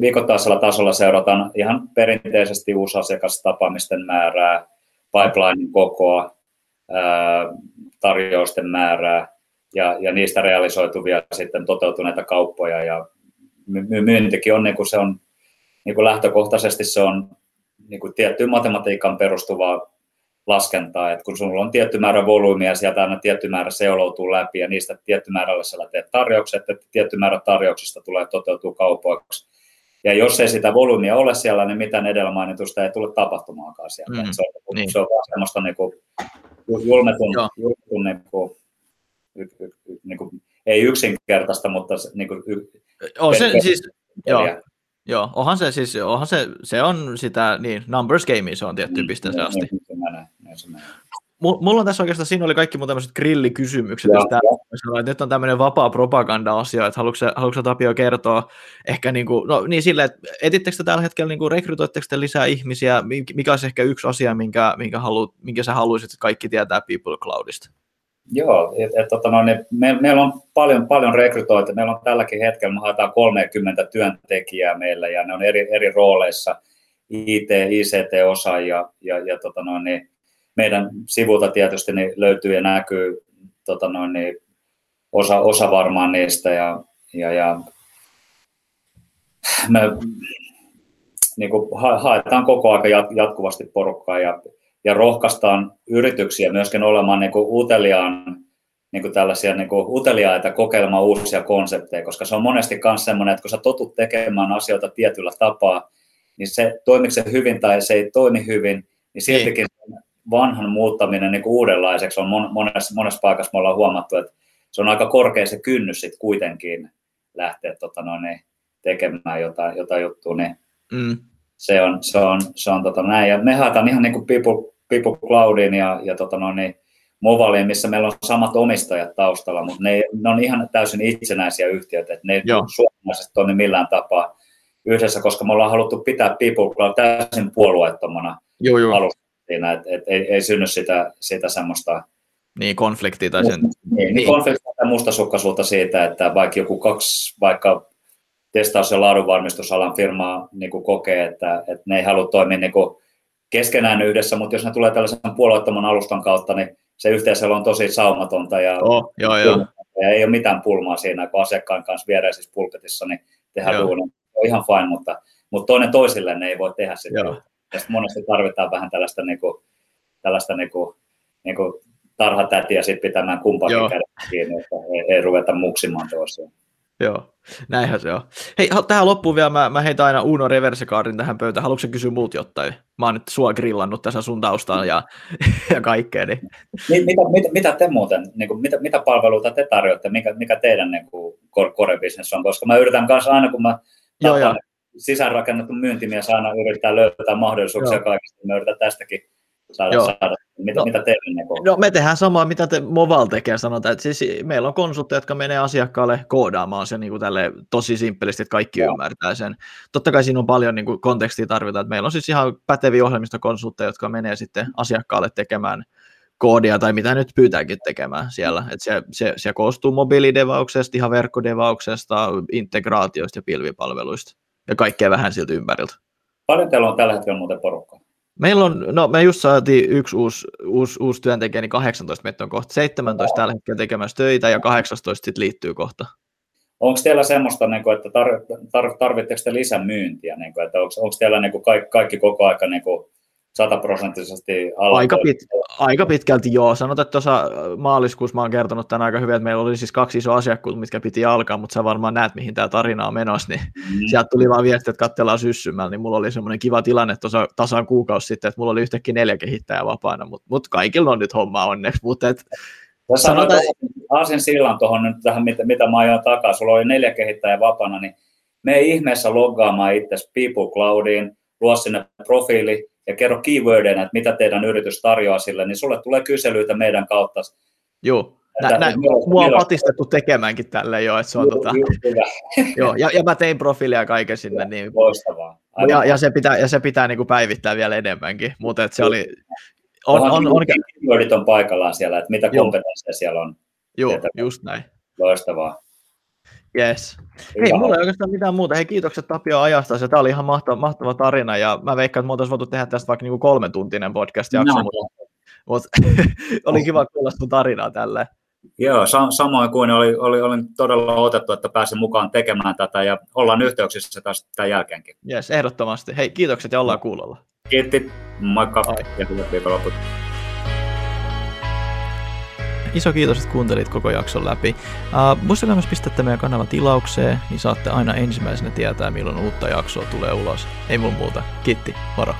viikoittaisella tasolla seurataan ihan perinteisesti uusi asiakastapaamisten määrää, pipelinen kokoa, tarjousten määrää ja niistä realisoituvia sitten toteutuneita kauppoja ja myyntikin on niinku se on niinku lähtökohtaisesti se on niinku tiettyyn matematiikan perustuvaa laskentaa, että kun sulla on tietty määrä volyymia, sieltä aina tietty määrä seuloutuu läpi ja niistä tietty määrällä sä teet tarjoukset, että tietty määrä tarjouksista tulee toteutua kaupoiksi. Ja jos ei sitä volyymia ole siellä, niin mitään edellä mainitusta ei tule tapahtumaakaan sieltä. Se on vaan semmoista niinku julmetun niinku ei yksinkertaista, mutta niinku Joo, onhan se on sitä, niin numbers game, se on tiettyyn pisteeseen asti. Mulla on tässä oikeastaan, siinä oli kaikki mun tämmöiset grillikysymykset, että nyt on tämmöinen vapaa propaganda-asia, että haluatko Tapio kertoa ehkä niin kuin, no niin silleen, että etittekö te tällä hetkellä, niin kuin rekrytoitteko te lisää ihmisiä, mikä olisi ehkä yksi asia, minkä sä haluaisit, että kaikki tietää People Cloudista? Joo, meillä on paljon rekrytoita. Meillä on tälläkin hetkellä, me haetaan 30 työntekijää meillä ja ne on eri rooleissa, IT, ICT-osaajia ja meidän sivulta tietysti niin löytyy ja näkyy osa varmaan niistä ja me niin kuin haetaan koko ajan jatkuvasti porukkaa ja rohkaistaan yrityksiä myöskin olemaan niinku uteliaita kokeilemaan uusia konsepteja, koska se on monesti myös semmoinen, että kun sä totut tekemään asioita tietyllä tapaa, niin se toimiko se hyvin tai se ei toimi hyvin, niin siltikin vanhan muuttaminen niinku uudenlaiseksi on monessa paikassa me ollaan huomattu, että se on aika korkea se kynnys sit kuitenkin lähteä tekemään jotain juttua. Niin. Se on näin. Ja me haetaan ihan niin kuin People Cloudin ja Movaliin, missä meillä on samat omistajat taustalla, mutta ne on ihan täysin itsenäisiä yhtiöitä, että ne ei suomalaisesti toimi millään tapaa yhdessä, koska me ollaan haluttu pitää People Cloud täysin puolueettomana alusta siinä, että ei synny sitä semmoista niin konfliktia tai sen. Niin konfliktia tai mustasukkaisuutta siitä, että vaikka joku vaikka testaus- ja laadunvarmistusalan firmaa niin kokee, että ne ei halua toimia niin keskenään yhdessä, mutta jos ne tulee tällaisen puolueettoman alustan kautta, niin se yhteisöllä on tosi saumatonta ja, ja ei ole mitään pulmaa siinä, kun asiakkaan kanssa viereisissä pulketissa, niin tehdään duunia. On ihan fine, mutta toinen toisille ne ei voi tehdä sitä. Ja sitten monesti tarvitaan vähän tällaista tarhatätiä sit pitämään kumpaakin kädessä kiinni, että ei ruveta muksimaan toisiaan. Joo, näinhän se on. Hei, tähän loppuun vielä mä heitän aina Uno reverse-kaarin tähän pöytään. Haluatko sä kysyä multa jotain? Mä oon nyt sua grillannut tässä sun taustalla ja kaikkea. Niin. Mitä te muuten, niin kuin, mitä palveluita te tarjoatte? Mikä teidän niin kuin core-business on? Koska mä yritän kanssa aina, kun mä tapan sisäänrakennettu myyntimies, aina yrittää löytää mahdollisuuksia kaikista. Mä yritän tästäkin saada. Mitä teille? No me tehdään samaa, mitä te Moval tekee, sanotaan. Että siis meillä on konsultteja, jotka menee asiakkaalle koodaamaan sen niin kuin tälle tosi simppelisti, että kaikki ymmärtää sen. Totta kai siinä on paljon niin kuin kontekstia tarvitaan. Että meillä on siis ihan päteviä ohjelmistokonsultteja, jotka menee sitten asiakkaalle tekemään koodia tai mitä nyt pyytääkin tekemään siellä. Että se koostuu mobiilidevauksesta, ihan verkkodevauksesta, integraatioista ja pilvipalveluista ja kaikkea vähän siltä ympäriltä. Paljon teillä on tällä hetkellä muuten porukkaa? Meillä on, me just saatiin yksi uusi työntekijä, niin 18 meitä on kohta, 17 tällä hetkellä tekemässä töitä ja 18 sitten liittyy kohta. Onko teillä semmoista, että tarvitteko te lisämyyntiä, että onko teillä kaikki koko aika 100% alla? Aika pitkälti joo. Sanotaan, että tuossa maaliskuussa mä oon kertonut tämän aika hyvin, että meillä oli siis 2 isoa asiakkuutta, mitkä piti alkaa, mutta sä varmaan näet, mihin tämä tarina on menossa, niin sieltä tuli vaan viesti, että katsellaan syssymällä, niin mulla oli semmoinen kiva tilanne tuossa tasan kuukausi sitten, että mulla oli yhtäkkiä 4 kehittäjää vapaana, mutta kaikilla on nyt hommaa onneksi, mutta et sanotaan aasin sillan tuohon nyt tähän, mitä mä ajoin takaa, sulla oli 4 kehittäjää vapaana, niin mene ihmeessä loggaamaan itsesi People Cloudiin, luo sinne profiili, ja kerro keywordina, että mitä teidän yritys tarjoaa sille, niin sulle tulee kyselyitä meidän kautta. Joo, mua on patistettu tekemäänkin tälle jo, että se on ja mä tein profiilia kaiken sinne. Niin, loistavaa. Ja se pitää niinku päivittää vielä enemmänkin, mutta että se oli... keywordit on paikallaan siellä, että mitä kompetensseja siellä on. Joo, just näin. Loistavaa. Yes. Hei, mulla ei oikeastaan mitään muuta. Hei, kiitokset Tapio ajasta. Tämä oli ihan mahtava tarina ja mä veikkaan, että me oltaisiin voitu tehdä tästä vaikka niinku 3-tuntinen podcast-jakso, mutta oli kiva kuulla sun tarinaa tälleen. Joo, samoin kuin olin todella otettu, että pääsin mukaan tekemään tätä ja ollaan yhteyksissä tästä tämän jälkeenkin. Yes, ehdottomasti. Hei, kiitokset ja ollaan kuulolla. Kiitti, moikka ja hyvät viikonloput. Iso kiitos, että kuuntelit koko jakson läpi. Muistakaa myös pistää meidän kanava tilaukseen, niin saatte aina ensimmäisenä tietää, milloin uutta jaksoa tulee ulos. Ei mun muuta. Kiitti, moro!